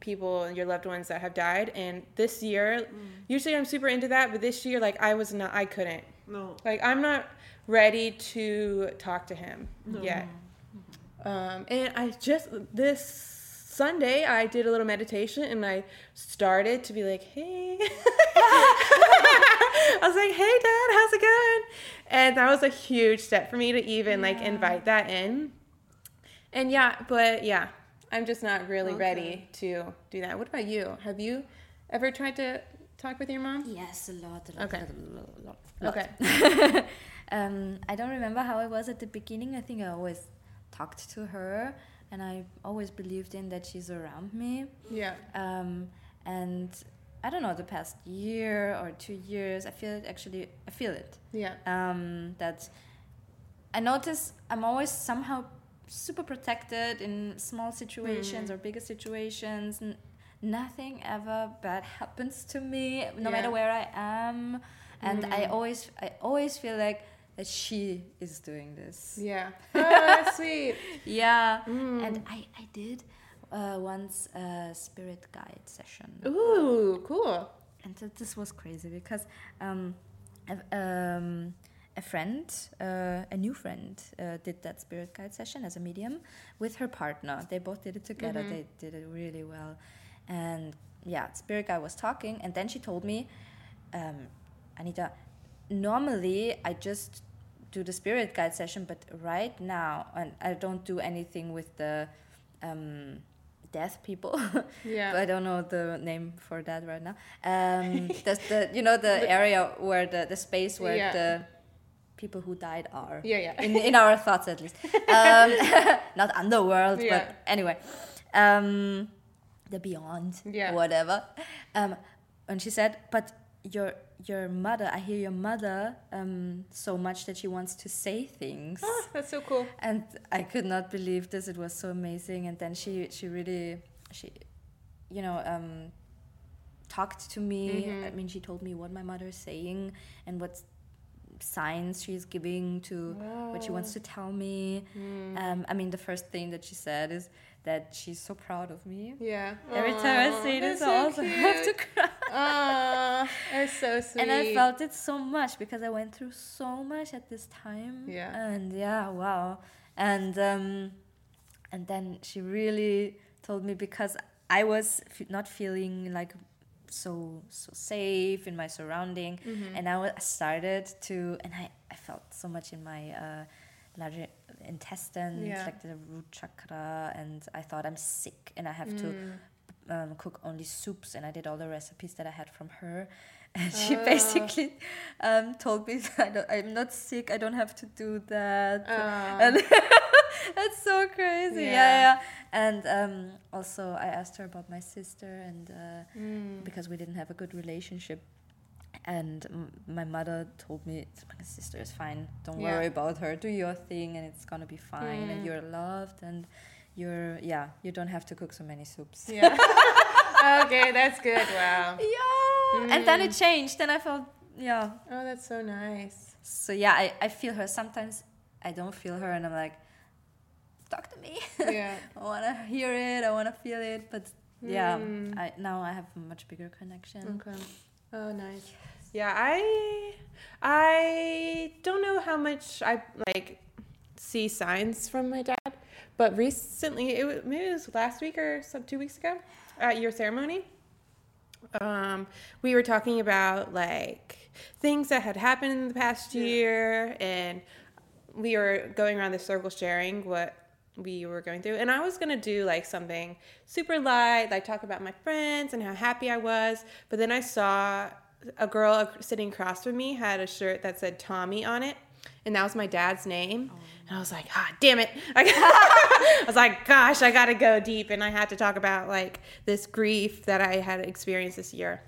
people and your loved ones that have died. And this year, mm. usually I'm super into that, but this year, like I was not, I couldn't. No. Like I'm not ready to talk to him no. yet. Mm-hmm. Um, and I just this Sunday I did a little meditation, and I started to be like, hey. I was like, hey, Dad, how's it going? And that was a huge step for me to even, yeah. like, invite that in. And, yeah, but, yeah, I'm just not really okay. ready to do that. What about you? Have you ever tried to talk with your mom? Yes, a lot. A lot okay. A lot, a lot, okay. Lot. um, I don't remember how I was at the beginning. I think I always talked to her, and I always believed in that she's around me. Yeah. Um, and... I don't know, the past year or two years, I feel it actually, I feel it. Yeah. Um, that I notice I'm always somehow super protected in small situations mm. or bigger situations. N- nothing ever bad happens to me, no yeah. matter where I am. And mm. I always, I always feel like that she is doing this. Yeah. Oh, that's sweet. Yeah. Mm. And I, I did. Uh, once a spirit guide session. Ooh, cool. And th- this was crazy because um, a, um, a friend, uh, a new friend, uh, did that spirit guide session as a medium with her partner. They both did it together. Mm-hmm. They did it really well. And yeah, spirit guide was talking, and then she told me, um, Anita, normally I just do the spirit guide session, but right now, and I don't do anything with the... Um, death people. Yeah. But I don't know the name for that right now. Um, that's the you know the area where the, the space where yeah. the people who died are. Yeah, yeah. In in our thoughts at least. Um, not underworld, yeah. but anyway, um, the beyond, yeah. whatever. Um, and she said, but your your mother, I hear your mother um, so much that she wants to say things. Oh, that's so cool. And I could not believe this. It was so amazing. And then she, she really, she, you know, um, talked to me. Mm-hmm. I mean, she told me what my mother is saying and what signs she's giving to Whoa. What she wants to tell me. Mm. Um, I mean, the first thing that she said is that she's so proud of me. Yeah. Every Aww, time I say this, so I also cute. Have to cry. Aww, that's so sweet. And I felt it so much because I went through so much at this time. Yeah. And yeah, wow. And um, and then she really told me, because I was f- not feeling like so so safe in my surrounding, mm-hmm. and I started to, and I, I felt so much in my uh, larger intestines, yeah. like the root chakra, and I thought I'm sick and I have mm. to um, cook only soups, and I did all the recipes that I had from her, and uh. she basically um, told me that I don't, I'm not sick, I don't have to do that, uh. and that's so crazy. Yeah, yeah. yeah. And um, also I asked her about my sister, and uh, mm. because we didn't have a good relationship. And m- my mother told me, my sister is fine, don't yeah. worry about her, do your thing and it's gonna be fine, mm. and you're loved, and you're, yeah, you don't have to cook so many soups. Yeah. Okay, that's good, wow. Yeah, mm. and then it changed, and I felt, yeah. Oh, that's so nice. So yeah, I, I feel her. Sometimes I don't feel her, and I'm like, talk to me. Yeah. I wanna hear it, I wanna feel it, but mm. yeah, I, now I have a much bigger connection. Okay. Oh, nice. Yes. Yeah, I I don't know how much I like see signs from my dad, but recently, it was, maybe it was last week or some two weeks ago at your ceremony, um, we were talking about like things that had happened in the past year, and we were going around the circle sharing what we were going through, and I was gonna do like something super light, like talk about my friends and how happy I was, but then I saw a girl sitting across from me had a shirt that said Tommy on it, and that was my dad's name. Oh. And I was like, ah, damn it. I was like, gosh, I gotta go deep, and I had to talk about like this grief that I had experienced this year.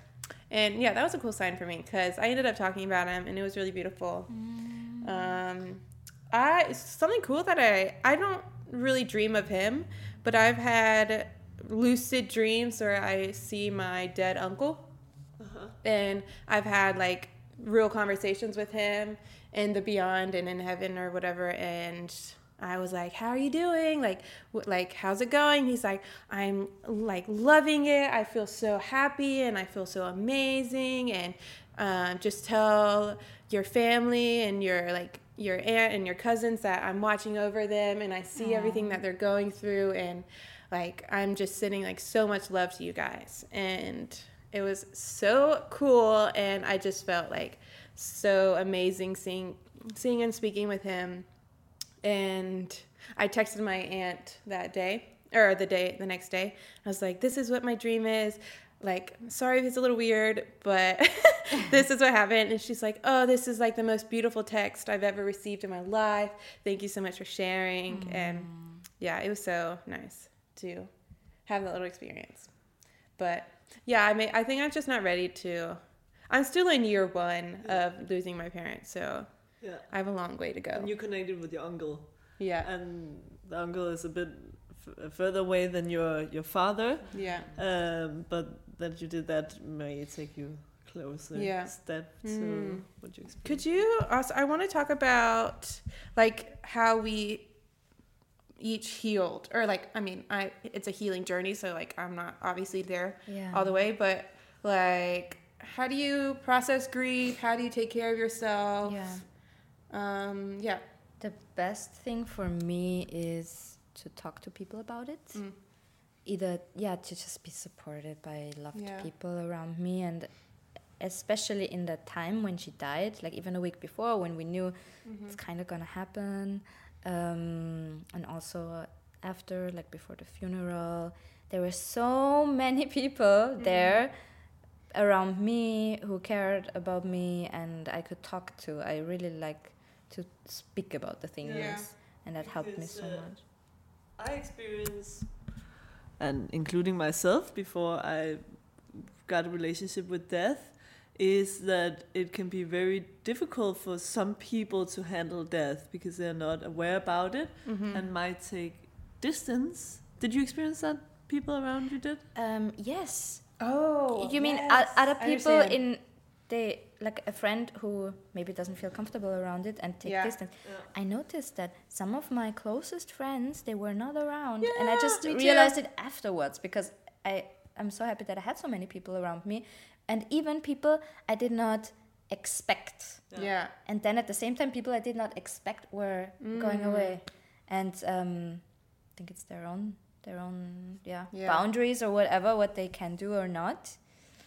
And yeah, that was a cool sign for me, because I ended up talking about him, and it was really beautiful. Mm. Um, I something cool that I I don't really dream of him, but I've had lucid dreams where I see my dead uncle, uh-huh. and I've had like real conversations with him in the beyond and in heaven or whatever, and I was like, how are you doing, like w- like how's it going? He's like, I'm like loving it, I feel so happy and I feel so amazing, and um, just tell your family and your like your aunt and your cousins that I'm watching over them, and I see Aww. Everything that they're going through, and like I'm just sending like so much love to you guys. And it was so cool, and I just felt like so amazing seeing seeing and speaking with him. And I texted my aunt that day or the day the next day. I was like, this is what my dream is. Like, sorry if it's a little weird, but this is what happened. And she's like, oh, this is like the most beautiful text I've ever received in my life. Thank you so much for sharing. Mm. And yeah, it was so nice to have that little experience. But yeah, I mean, I think I'm just not ready to, I'm still in year one yeah. of losing my parents. So yeah. I have a long way to go. And you connected with your uncle. Yeah. And the uncle is a bit f- further away than your, your father. Yeah. Um, but that you did that may take you closer yeah. step to mm. what you experience. Could you also, I want to talk about like how we each healed, or like, I mean, I it's a healing journey, so like I'm not obviously there yeah. all the way, but like how do you process grief? How do you take care of yourself? Yeah. Um, yeah. The best thing for me is to talk to people about it. Mm. Either, yeah, to just be supported by loved yeah. people around me, and especially in that time when she died, like even a week before when we knew mm-hmm. it's kind of gonna happen, um, and also after, like before the funeral, there were so many people mm-hmm. there around me who cared about me and I could talk to. I really like to speak about the things yeah. and that because, helped me so uh, much. I experienced... and including myself before I got a relationship with death, is that it can be very difficult for some people to handle death because they're not aware about it mm-hmm. and might take distance. Did you experience that? People around you did? Um, yes. Oh. You mean yes. other people in the, like a friend who maybe doesn't feel comfortable around it and take yeah. distance. Yeah. I noticed that some of my closest friends, they were not around. Yeah, and I just realized too. it afterwards because I, I'm so happy that I had so many people around me. And even people I did not expect. Yeah. yeah. And then at the same time, people I did not expect were mm. going away. And um, I think it's their own their own yeah, yeah boundaries or whatever, what they can do or not.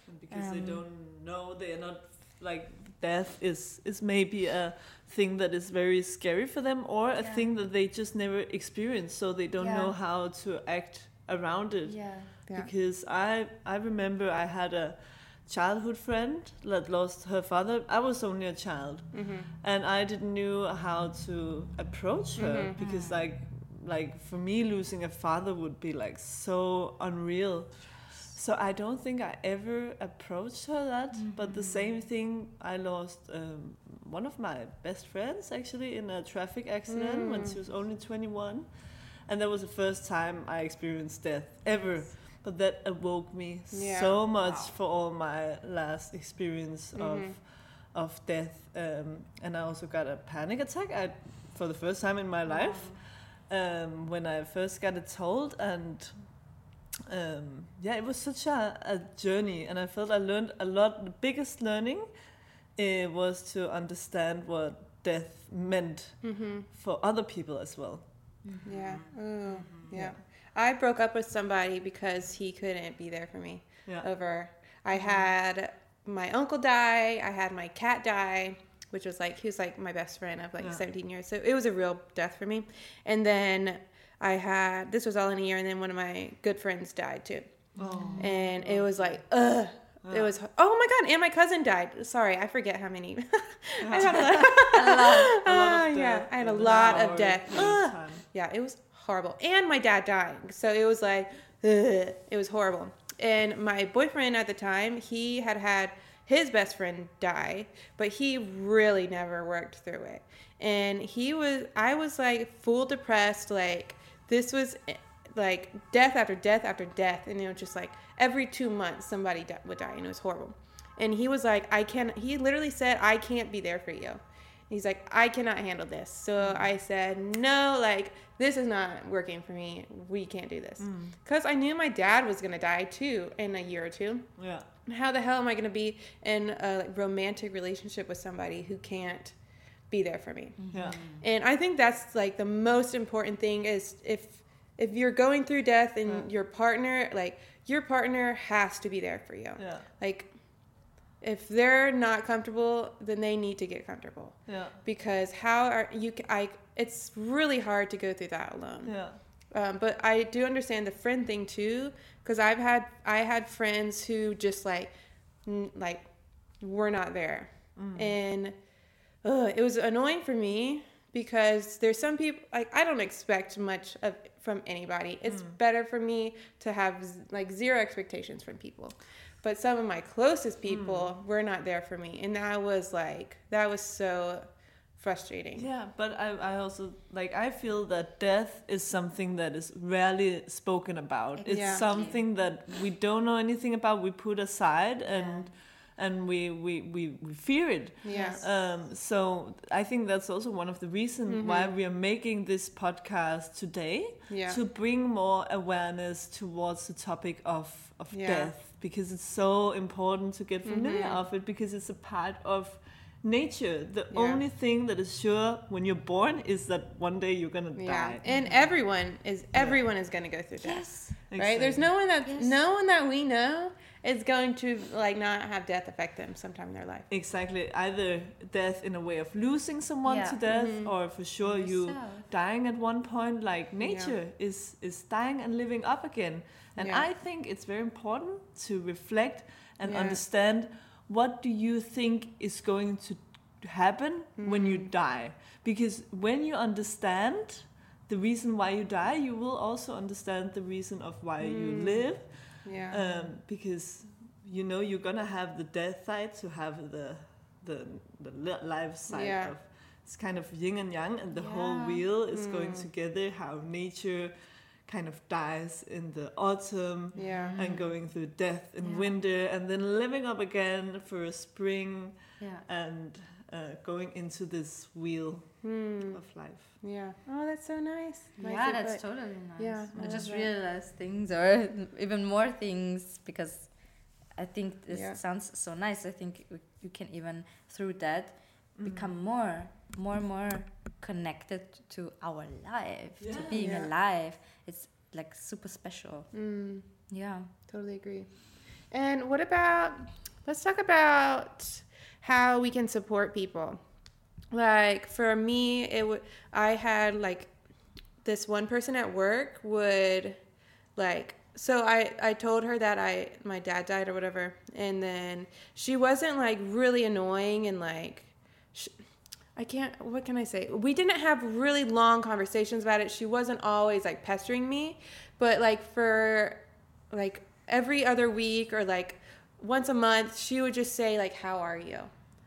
And because um, they don't know, they are not, like, death is, is maybe a thing that is very scary for them or a yeah. thing that they just never experience, so they don't yeah. know how to act around it. Yeah. yeah. Because I I remember I had a childhood friend that lost her father. I was only a child mm-hmm. and I didn't know how to approach her mm-hmm. because, like, Like, for me, losing a father would be, like, so unreal. So I don't think I ever approached her that. Mm-hmm. But the same thing, I lost um, one of my best friends, actually, in a traffic accident mm. when she was only twenty-one. And that was the first time I experienced death ever. Yes. But that awoke me yeah. so much wow. for all my last experience mm-hmm. of of death. Um, and I also got a panic attack I, for the first time in my wow. life. Um, when I first got it told, and um, yeah, it was such a, a journey, and I felt I learned a lot. The biggest learning uh, was to understand what death meant mm-hmm. for other people as well. Mm-hmm. Yeah. Ooh, yeah, yeah. I broke up with somebody because he couldn't be there for me. Yeah. Over, I mm-hmm. had my uncle die. I had my cat die. Which was like, he was like my best friend of like yeah. seventeen years. So it was a real death for me. And then I had, this was all in a year. And then one of my good friends died too. Oh. And it was like, ugh. Yeah. It was, oh my God. And my cousin died. Sorry, I forget how many. Yeah. I had a lot. a lot, a lot of death. Yeah, I had a lot of death. Ugh. Yeah, it was horrible. And my dad died. So it was like, ugh. It was horrible. And my boyfriend at the time, he had had his best friend died, but he really never worked through it. And he was, I was like full depressed, like this was like death after death after death. And it was just like every two months somebody would die and it was horrible. And he was like, I can't, he literally said, I can't be there for you. And he's like, I cannot handle this. So mm. I said, no, like this is not working for me. We can't do this. Mm. Cause I knew my dad was going to die too in a year or two. Yeah. How the hell am I going to be in a romantic relationship with somebody who can't be there for me? Yeah. And I think that's like the most important thing is if if you're going through death and yeah. your partner, like your partner has to be there for you. Yeah. Like if they're not comfortable, then they need to get comfortable. Yeah. Because how are you? I it's really hard to go through that alone. Yeah. Um, but I do understand the friend thing too, because I've had I had friends who just like n- like were not there, mm. and ugh, it was annoying for me because there's some people like I don't expect much of from anybody. It's mm. better for me to have z- like zero expectations from people, but some of my closest people mm. were not there for me, and that was like that was so frustrating. Yeah, but I, I also like I feel that death is something that is rarely spoken about. It's yeah. something that we don't know anything about. We put aside and yeah. and we, we, we, we fear it. Yes. Um, so I think that's also one of the reasons mm-hmm. why we are making this podcast today yeah. to bring more awareness towards the topic of of yeah. death, because it's so important to get familiar mm-hmm. of it, because it's a part of nature. The yeah. only thing that is sure when you're born is that one day you're gonna yeah. die. And everyone is everyone yeah. is gonna go through death. Yes. Right? Exactly. There's no one that yes. no one that we know is going to like not have death affect them sometime in their life. Exactly. Either death in a way of losing someone yeah. to death mm-hmm. or for sure you so. dying at one point, like nature yeah. is is dying and living up again. And yeah. I think it's very important to reflect and yeah. understand, what do you think is going to happen mm. when you die? Because when you understand the reason why you die, you will also understand the reason of why mm. you live. Yeah. Um, because you know you're gonna have the death side to have the the the life side yeah. of. It's kind of yin and yang, and the yeah. whole wheel is mm. going together. How nature kind of dies in the autumn yeah. and going through death in yeah. winter, and then living up again for spring yeah. and uh, going into this wheel mm. of life. Yeah. Oh, that's so nice. Like yeah, that's but, totally nice. Yeah, I just right. realized things are even more things because I think this yeah. sounds so nice. I think you can even through that mm. become more. more and more connected to our life, yeah, to being yeah. alive. It's like super special. Mm, yeah. Totally agree. And what about, let's talk about how we can support people. Like for me, it would, I had like this one person at work would like, so I, I told her that I, my dad died or whatever. And then she wasn't like really annoying and like, she, I can't, what can I say? We didn't have really long conversations about it. She wasn't always like pestering me, but like for like every other week or like once a month, she would just say like, how are you?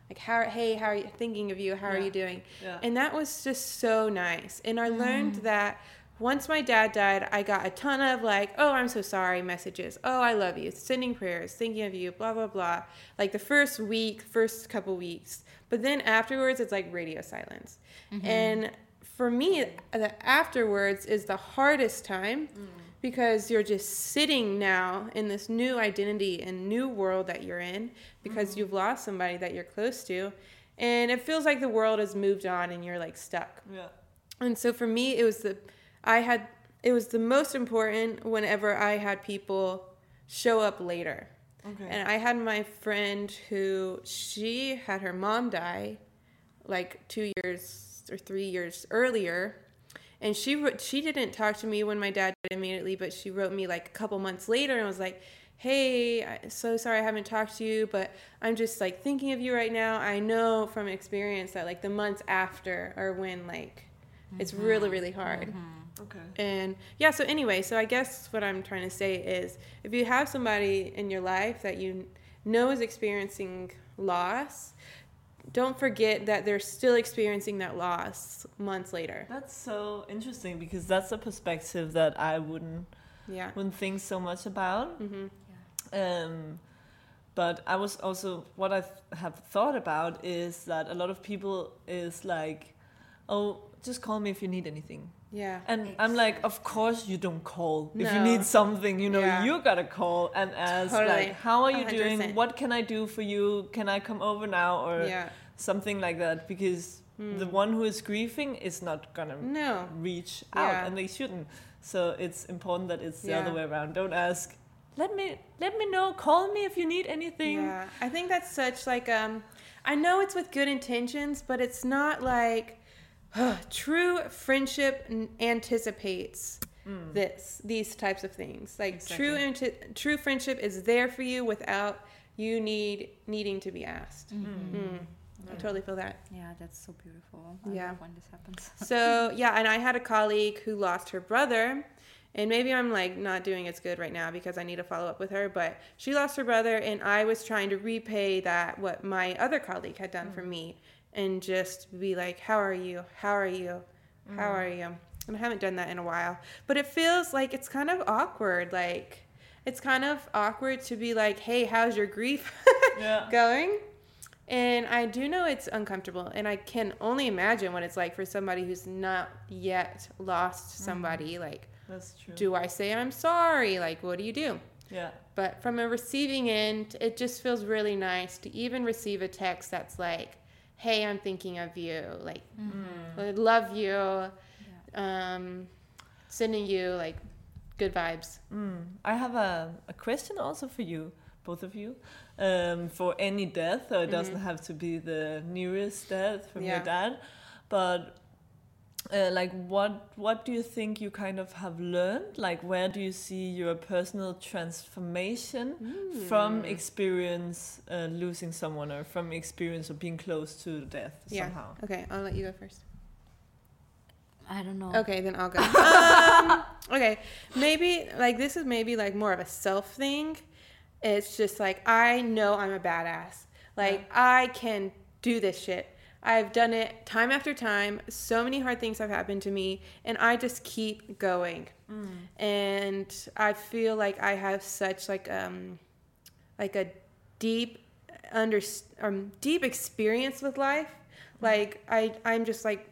Like, how, hey, how are you thinking of you? How yeah. are you doing? Yeah. And that was just so nice. And I learned mm. that once my dad died, I got a ton of like, oh, I'm so sorry messages. Oh, I love you. Sending prayers, thinking of you, blah, blah, blah. Like the first week, first couple weeks. But then afterwards, it's like radio silence. Mm-hmm. And for me, the afterwards is the hardest time mm. because you're just sitting now in this new identity and new world that you're in because mm-hmm. you've lost somebody that you're close to. And it feels like the world has moved on and you're like stuck. Yeah. And so for me, it was the... I had, it was the most important whenever I had people show up later. Okay. And I had my friend who, she had her mom die like two years or three years earlier. And she she didn't talk to me when my dad died immediately, but she wrote me like a couple months later and was like, hey, I'm so sorry I haven't talked to you, but I'm just like thinking of you right now. I know from experience that like the months after are when like, mm-hmm. it's really, really hard. Mm-hmm. Okay. And yeah, so anyway, so I guess what I'm trying to say is if you have somebody in your life that you know is experiencing loss, don't forget that they're still experiencing that loss months later. That's so interesting because that's a perspective that I wouldn't yeah. wouldn't think so much about. Mm-hmm. Yeah. Um, but I was also, what I have thought about is that a lot of people is like, oh, just call me if you need anything. Yeah. And exactly. I'm like, of course you don't call. No. If you need something, you know, yeah. you gotta call and ask, totally. Like, how are you one hundred percent doing? What can I do for you? Can I come over now? Or yeah. something like that. Because mm. the one who is grieving is not gonna no. reach out. Yeah. And they shouldn't. So it's important that it's the yeah. other way around. Don't ask, let me, let me know. Call me if you need anything. Yeah. I think that's such like, um, I know it's with good intentions, but it's not like... True friendship anticipates mm. this, these types of things. Like exactly. true, anti- true friendship is there for you without you need needing to be asked. Mm. Mm. Mm. Yeah. I totally feel that. Yeah, that's so beautiful. I yeah, love when this happens. So yeah, and I had a colleague who lost her brother, and maybe I'm like not doing as good right now because I need to follow up with her. But she lost her brother, and I was trying to repay that what my other colleague had done mm. for me. And just be like, how are you? How are you? How mm. are you? And I haven't done that in a while. But it feels like it's kind of awkward. Like, it's kind of awkward to be like, hey, how's your grief yeah. going? And I do know it's uncomfortable. And I can only imagine what it's like for somebody who's not yet lost somebody. Mm. Like, that's true. Do I say I'm sorry? Like, what do you do? Yeah. But from a receiving end, it just feels really nice to even receive a text that's like, hey, I'm thinking of you, like, mm. love you, yeah. um, sending you, like, good vibes. Mm. I have a, a question also for you, both of you, um, for any death, so it mm-hmm. doesn't have to be the nearest death from yeah. your dad, but, uh, like, what what do you think you kind of have learned? Like, where do you see your personal transformation mm. from experience uh, losing someone or from experience of being close to death yeah. somehow? Okay, I'll let you go first. I don't know. Okay, then I'll go. um, okay, maybe, like, this is maybe, like, more of a self thing. It's just like, I know I'm a badass. Like, yeah. I can do this shit. I've done it time after time. So many hard things have happened to me, and I just keep going. Mm. And I feel like I have such like um, like a deep under um, deep experience with life. Mm. Like I, I'm just like,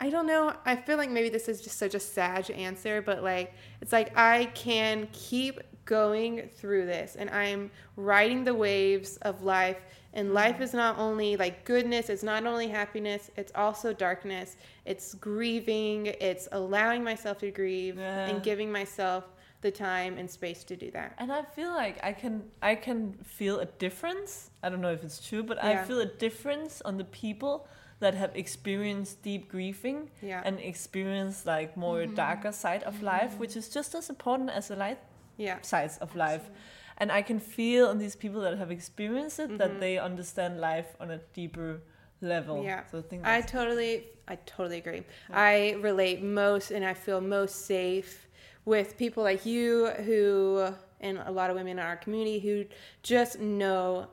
I don't know. I feel like maybe this is just such a sad answer, but like it's like I can keep going through this, and I'm riding the waves of life. And life is not only like goodness, it's not only happiness, it's also darkness. It's grieving, it's allowing myself to grieve yeah. and giving myself the time and space to do that. And I feel like I can I can feel a difference. I don't know if it's true, but yeah. I feel a difference on the people that have experienced deep grieving yeah. and experienced like more mm-hmm. darker side of mm-hmm. life, which is just as important as the light yeah. sides of life. Absolutely. And I can feel in these people that have experienced it mm-hmm. that they understand life on a deeper level. Yeah, so I, think I totally, I totally agree. Yeah. I relate most, and I feel most safe with people like you, who, and a lot of women in our community who just know,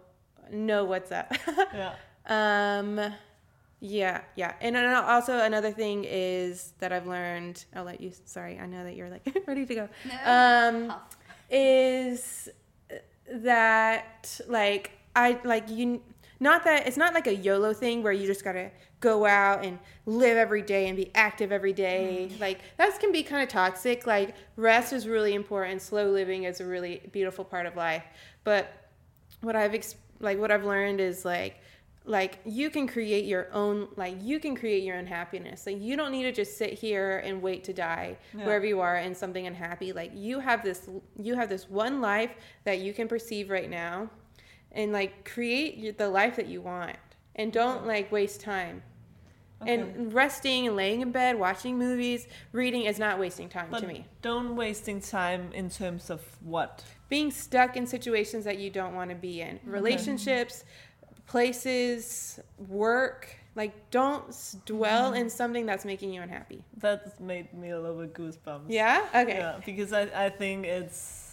know what's up. yeah. Um. Yeah, yeah. And also another thing is that I've learned. I'll let you. Sorry, I know that you're like ready to go. No. Um, oh. Is that like I like you not that it's not like a YOLO thing where you just gotta go out and live every day and be active every day. Mm. Like that can be kind of toxic. Like rest is really important. Slow living is a really beautiful part of life. But what I've ex- like what I've learned is like like you can create your own like you can create your own happiness. Like you don't need to just sit here and wait to die yeah. wherever you are in something unhappy. Like you have this you have this one life that you can perceive right now, and like create the life that you want, and don't like waste time. Okay. And resting and laying in bed, watching movies, reading is not wasting time but to me. Don't wasting time in terms of what? Being stuck in situations that you don't want to be in. Relationships, okay. places, work, like don't dwell in something that's making you unhappy. That's made me a little bit goosebumps. Yeah? Okay. Yeah, because I, I think it's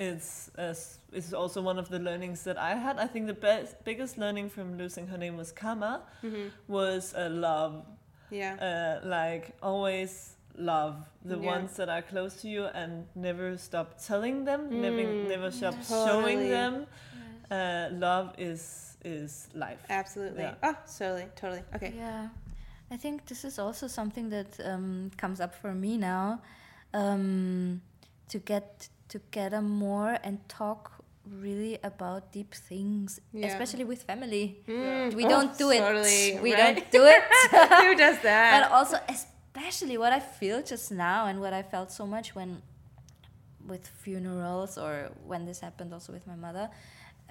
it's uh, it's also one of the learnings that I had. I think the best biggest learning from losing her name was Karma, mm-hmm. was uh, love. Yeah. Uh, like always love the yeah. ones that are close to you, and never stop telling them, mm. never never stop totally. showing them. Uh, love is is life. Absolutely. Yeah. Oh, totally, totally. Okay. Yeah, I think this is also something that um, comes up for me now. Um, to get together more and talk really about deep things, yeah. especially with family. Mm. We don't oh, do it. Totally, we right? don't do it. Who does that? But also, especially what I feel just now, and what I felt so much when with funerals, or when this happened also with my mother.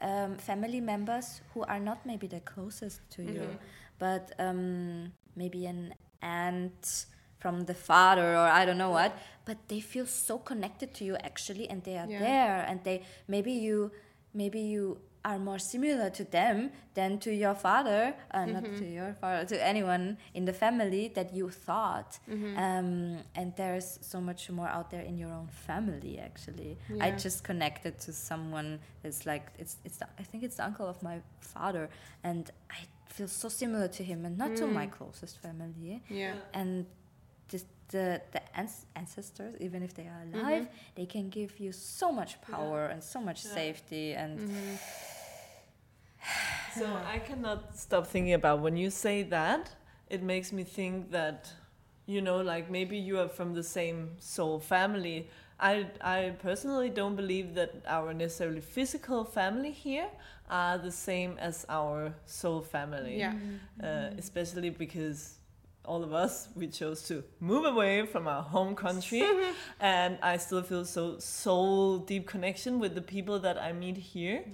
Um, family members who are not maybe the closest to you, mm-hmm. but um, maybe an aunt from the father, or I don't know what, but they feel so connected to you actually, and they are yeah. there, and they maybe you maybe you are more similar to them than to your father, uh, mm-hmm. not to your father, to anyone in the family that you thought. Mm-hmm. Um, and there's so much more out there in your own family, actually. Yeah. I just connected to someone that's like, it's, it's the, I think it's the uncle of my father, and I feel so similar to him, and not mm. to my closest family. Yeah. And just the, the ancestors, even if they are alive, mm-hmm. they can give you so much power yeah. and so much yeah. safety. And mm-hmm. So I cannot stop thinking about when you say that. It makes me think that, you know, like maybe you are from the same soul family. I, I personally don't believe that our necessarily physical family here are the same as our soul family. Yeah. Mm-hmm. Uh, especially because all of us, we chose to move away from our home country. And I still feel so soul deep connection with the people that I meet here. Yeah.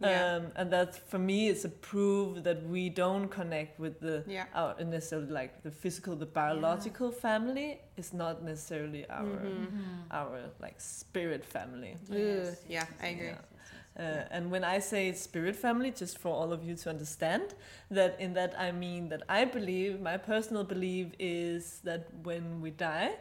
Yeah. Um, and that for me is a proof that we don't connect with the yeah. our necessarily like the physical, the biological yeah. family is not necessarily our mm-hmm. our like spirit family. Yes. Yeah, I agree. Yeah. Uh, and when I say spirit family, just for all of you to understand that in that I mean that I believe my personal belief is that when we die,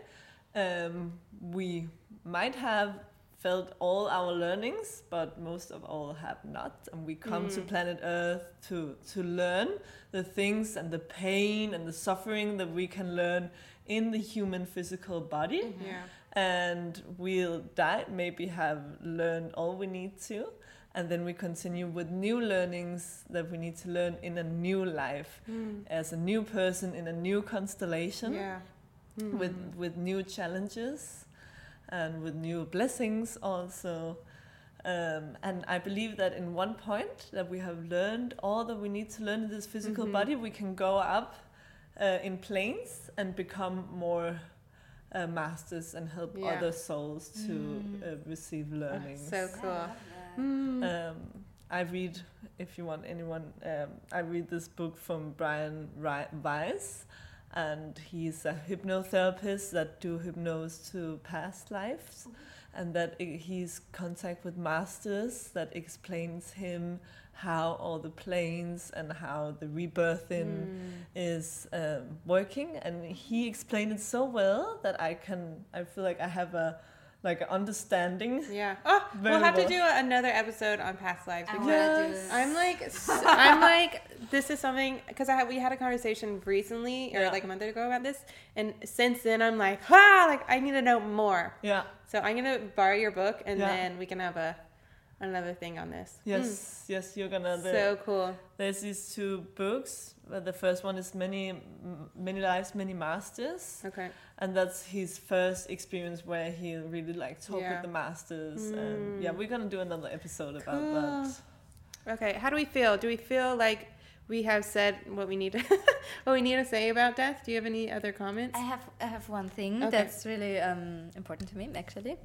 um, we might have felt all our learnings, but most of all have not. And we come mm. to planet Earth to to learn the things and the pain and the suffering that we can learn in the human physical body. Mm-hmm. Yeah. And we'll die, maybe have learned all we need to. And then we continue with new learnings that we need to learn in a new life, mm. as a new person in a new constellation, yeah. mm. with with new challenges and with new blessings also. Um, and I believe that in one point that we have learned all that we need to learn in this physical mm-hmm. body, we can go up uh, in planes and become more... Uh, masters and help yeah. other souls to mm. uh, receive learnings. So cool. Yeah, yeah. Mm. Um, I read, if you want anyone, um, I read this book from Brian Weiss, and he's a hypnotherapist that do hypnose to past lives, mm-hmm. and that he's contact with masters that explains him how all the planes and how the rebirthing mm. is um, working, and he explained it so well that I can I feel like I have a like an understanding. Yeah. Oh, we'll have well. to do another episode on past lives. I yes. do this. I'm like so, I'm like this is something because I had, we had a conversation recently or yeah. like a month ago about this, and since then I'm like ah like I need to know more. Yeah. So I'm gonna borrow your book and yeah. then we can have a. Another thing on this. Yes, mm. yes, you're gonna. The, so cool. There's these two books. The first one is Many Many Lives, Many Masters. Okay. And that's his first experience where he really like talked yeah. with the masters. Mm. And yeah, we're gonna do another episode cool. about that. Okay, how do we feel? Do we feel like we have said what we need to what we need to say about death? Do you have any other comments? I have I have one thing okay. that's really um, important to me actually.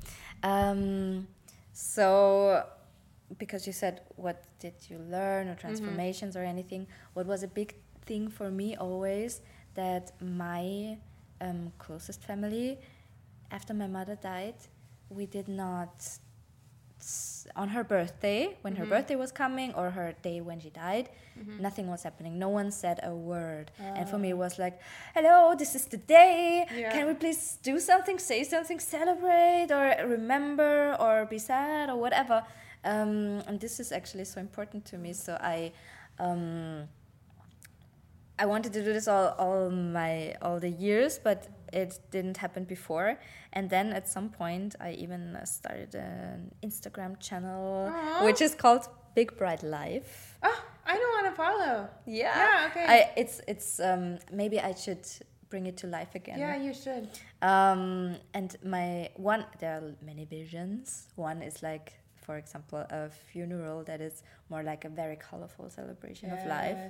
Um, so. Because you said, what did you learn, or transformations, mm-hmm. or anything? What was a big thing for me always that my um, closest family, after my mother died, we did not on her birthday when mm-hmm. her birthday was coming or her day when she died, mm-hmm. nothing was happening. No one said a word, oh. and for me it was like, "Hello, this is the day. Yeah. Can we please do something, say something, celebrate, or remember, or be sad, or whatever." Um, and this is actually so important to me. So I, um, I wanted to do this all, all my all the years, but it didn't happen before. And then at some point, I even started an Instagram channel, aww. Which is called Big Bright Life. Oh, I don't want to follow. Yeah. Yeah. Okay. I, it's it's um, maybe I should bring it to life again. Yeah, you should. Um, and my one there are many visions. One is like. For example, a funeral that is more like a very colorful celebration yes. of life.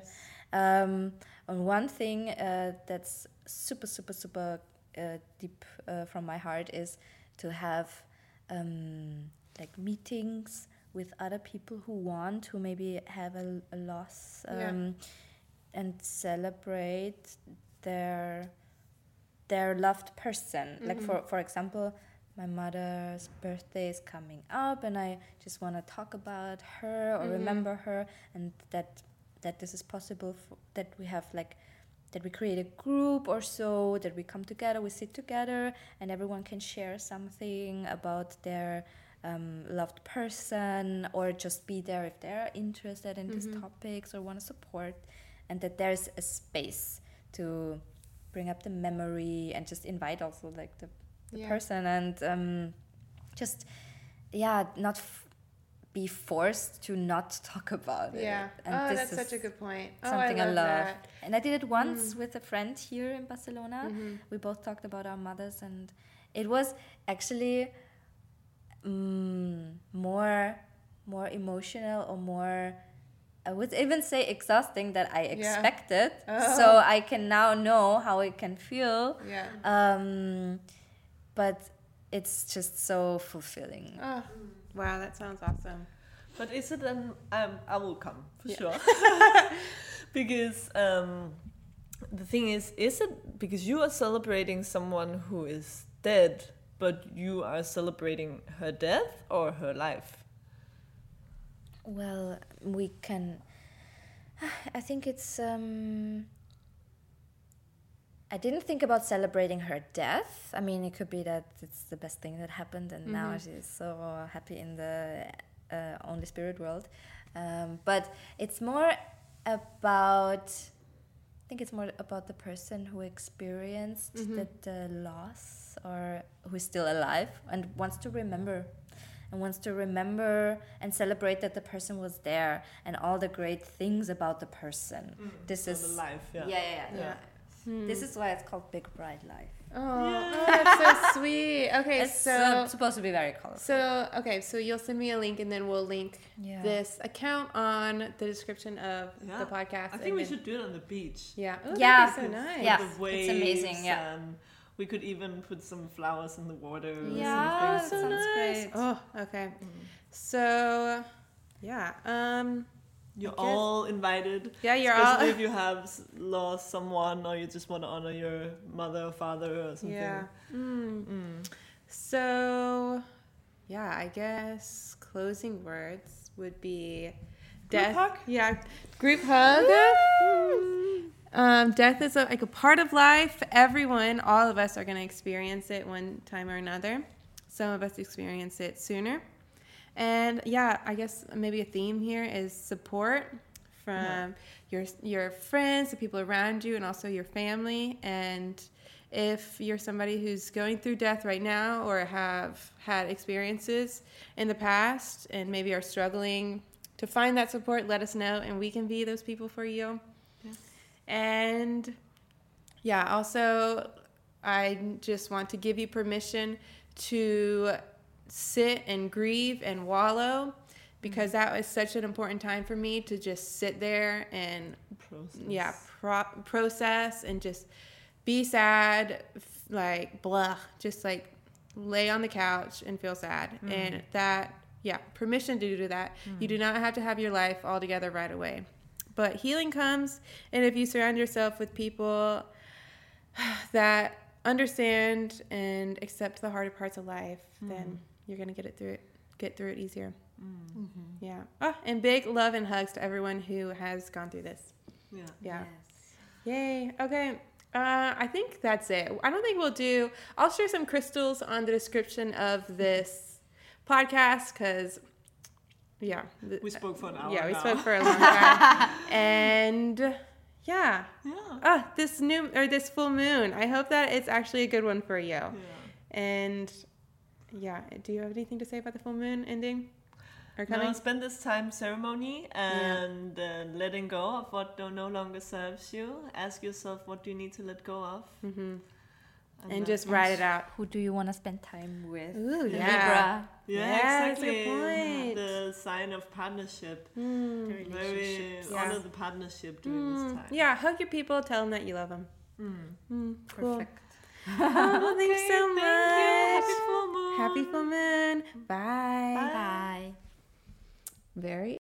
Um, and one thing uh, that's super, super, super uh, deep uh, from my heart is to have um, like meetings with other people who want, who maybe have a, a loss um, yeah. and celebrate their their loved person. Mm-hmm. Like for for example. My mother's birthday is coming up and I just want to talk about her or mm-hmm. remember her, and that that this is possible for, that we have like that we create a group or so, that we come together, we sit together and everyone can share something about their um, loved person or just be there if they're interested in mm-hmm. these topics or want to support, and that there's a space to bring up the memory and just invite also like the The yeah. person and um, just yeah, not f- be forced to not talk about it. Yeah, and oh, this that's is such a good point. Something oh, I love, I love. That. And I did it once mm. with a friend here in Barcelona. Mm-hmm. We both talked about our mothers, and it was actually um, more more emotional or more. I would even say exhausting that I expected. Yeah. Oh. So I can now know how it can feel. Yeah. Um, But it's just so fulfilling. Oh, wow, that sounds awesome. But is it an... Um, I will come, for yeah. sure. Because um, the thing is, is it... Because you are celebrating someone who is dead, but you are celebrating her death or her life? Well, we can... I think it's... Um, I didn't think about celebrating her death. I mean, it could be that it's the best thing that happened, and mm-hmm. now she's so happy in the uh, only spirit world. Um, but it's more about, I think it's more about the person who experienced mm-hmm. the, the loss, or who's still alive and wants to remember. And wants to remember and celebrate that the person was there and all the great things about the person. Mm. This so is the life, yeah. Yeah, yeah, yeah. yeah. Hmm. This is why it's called Big Bright Life. Oh, yeah. Oh, that's so sweet. Okay, it's so it's supposed to be very colorful. So okay, so you'll send me a link, and then we'll link yeah. this account on the description of yeah. the podcast. I think we then, should do it on the beach. Yeah, oh, yeah, that'd be so nice. Yeah, the waves, it's amazing. Yeah. And we could even put some flowers in the water. Yeah, that so sounds nice. Great. Oh, okay. Mm. So, yeah. Um, you're all invited. Yeah, you're especially all. Especially if you have lost someone, or you just want to honor your mother or father or something. Yeah. Mm. Mm. So, yeah, I guess closing words would be death. Group hug? Yeah, group hug. Woo! Um, death is a, like a part of life. Everyone, all of us are going to experience it one time or another. Some of us experience it sooner. And yeah, I guess maybe a theme here is support from yeah. your your friends, the people around you, and also your family. And if you're somebody who's going through death right now, or have had experiences in the past and maybe are struggling to find that support, let us know, and we can be those people for you. And yeah, also, I just want to give you permission to sit and grieve and wallow, because that was such an important time for me to just sit there and process. yeah, pro- process and just be sad, like blah, just like lay on the couch and feel sad. Mm. And that, yeah, permission to do that. Mm. You do not have to have your life all together right away. But healing comes, and if you surround yourself with people that understand and accept the harder parts of life, mm. then you're gonna get it through it, get through it easier. Mm. Mm-hmm. Yeah. Oh, and big love and hugs to everyone who has gone through this. Yeah. Yeah. Yes. Yay. Okay. Uh, I think that's it. I don't think we'll do. I'll share some crystals on the description of this podcast, because. Yeah. We spoke for an hour. Yeah, we now. spoke for a long time. And yeah. Yeah. Oh, this new or this full moon. I hope that it's actually a good one for you. Yeah. And yeah, do you have anything to say about the full moon ending? Or coming? No, spend this time ceremony and yeah. uh, letting go of what no longer serves you. Ask yourself, what do you need to let go of? Mm-hmm. And, and just write it out. Who do you want to spend time with? Ooh, yeah. Libra. Yeah, yeah, exactly. Point. The sign of partnership. Mm. Very yeah. honor the partnership during mm. this time. Yeah, hug your people. Tell them that you love them. Mm. Mm. Cool. Perfect. Oh, well, thanks okay, so much. Thank you. Happy full moon. Happy full moon. Bye. Bye. Bye. Very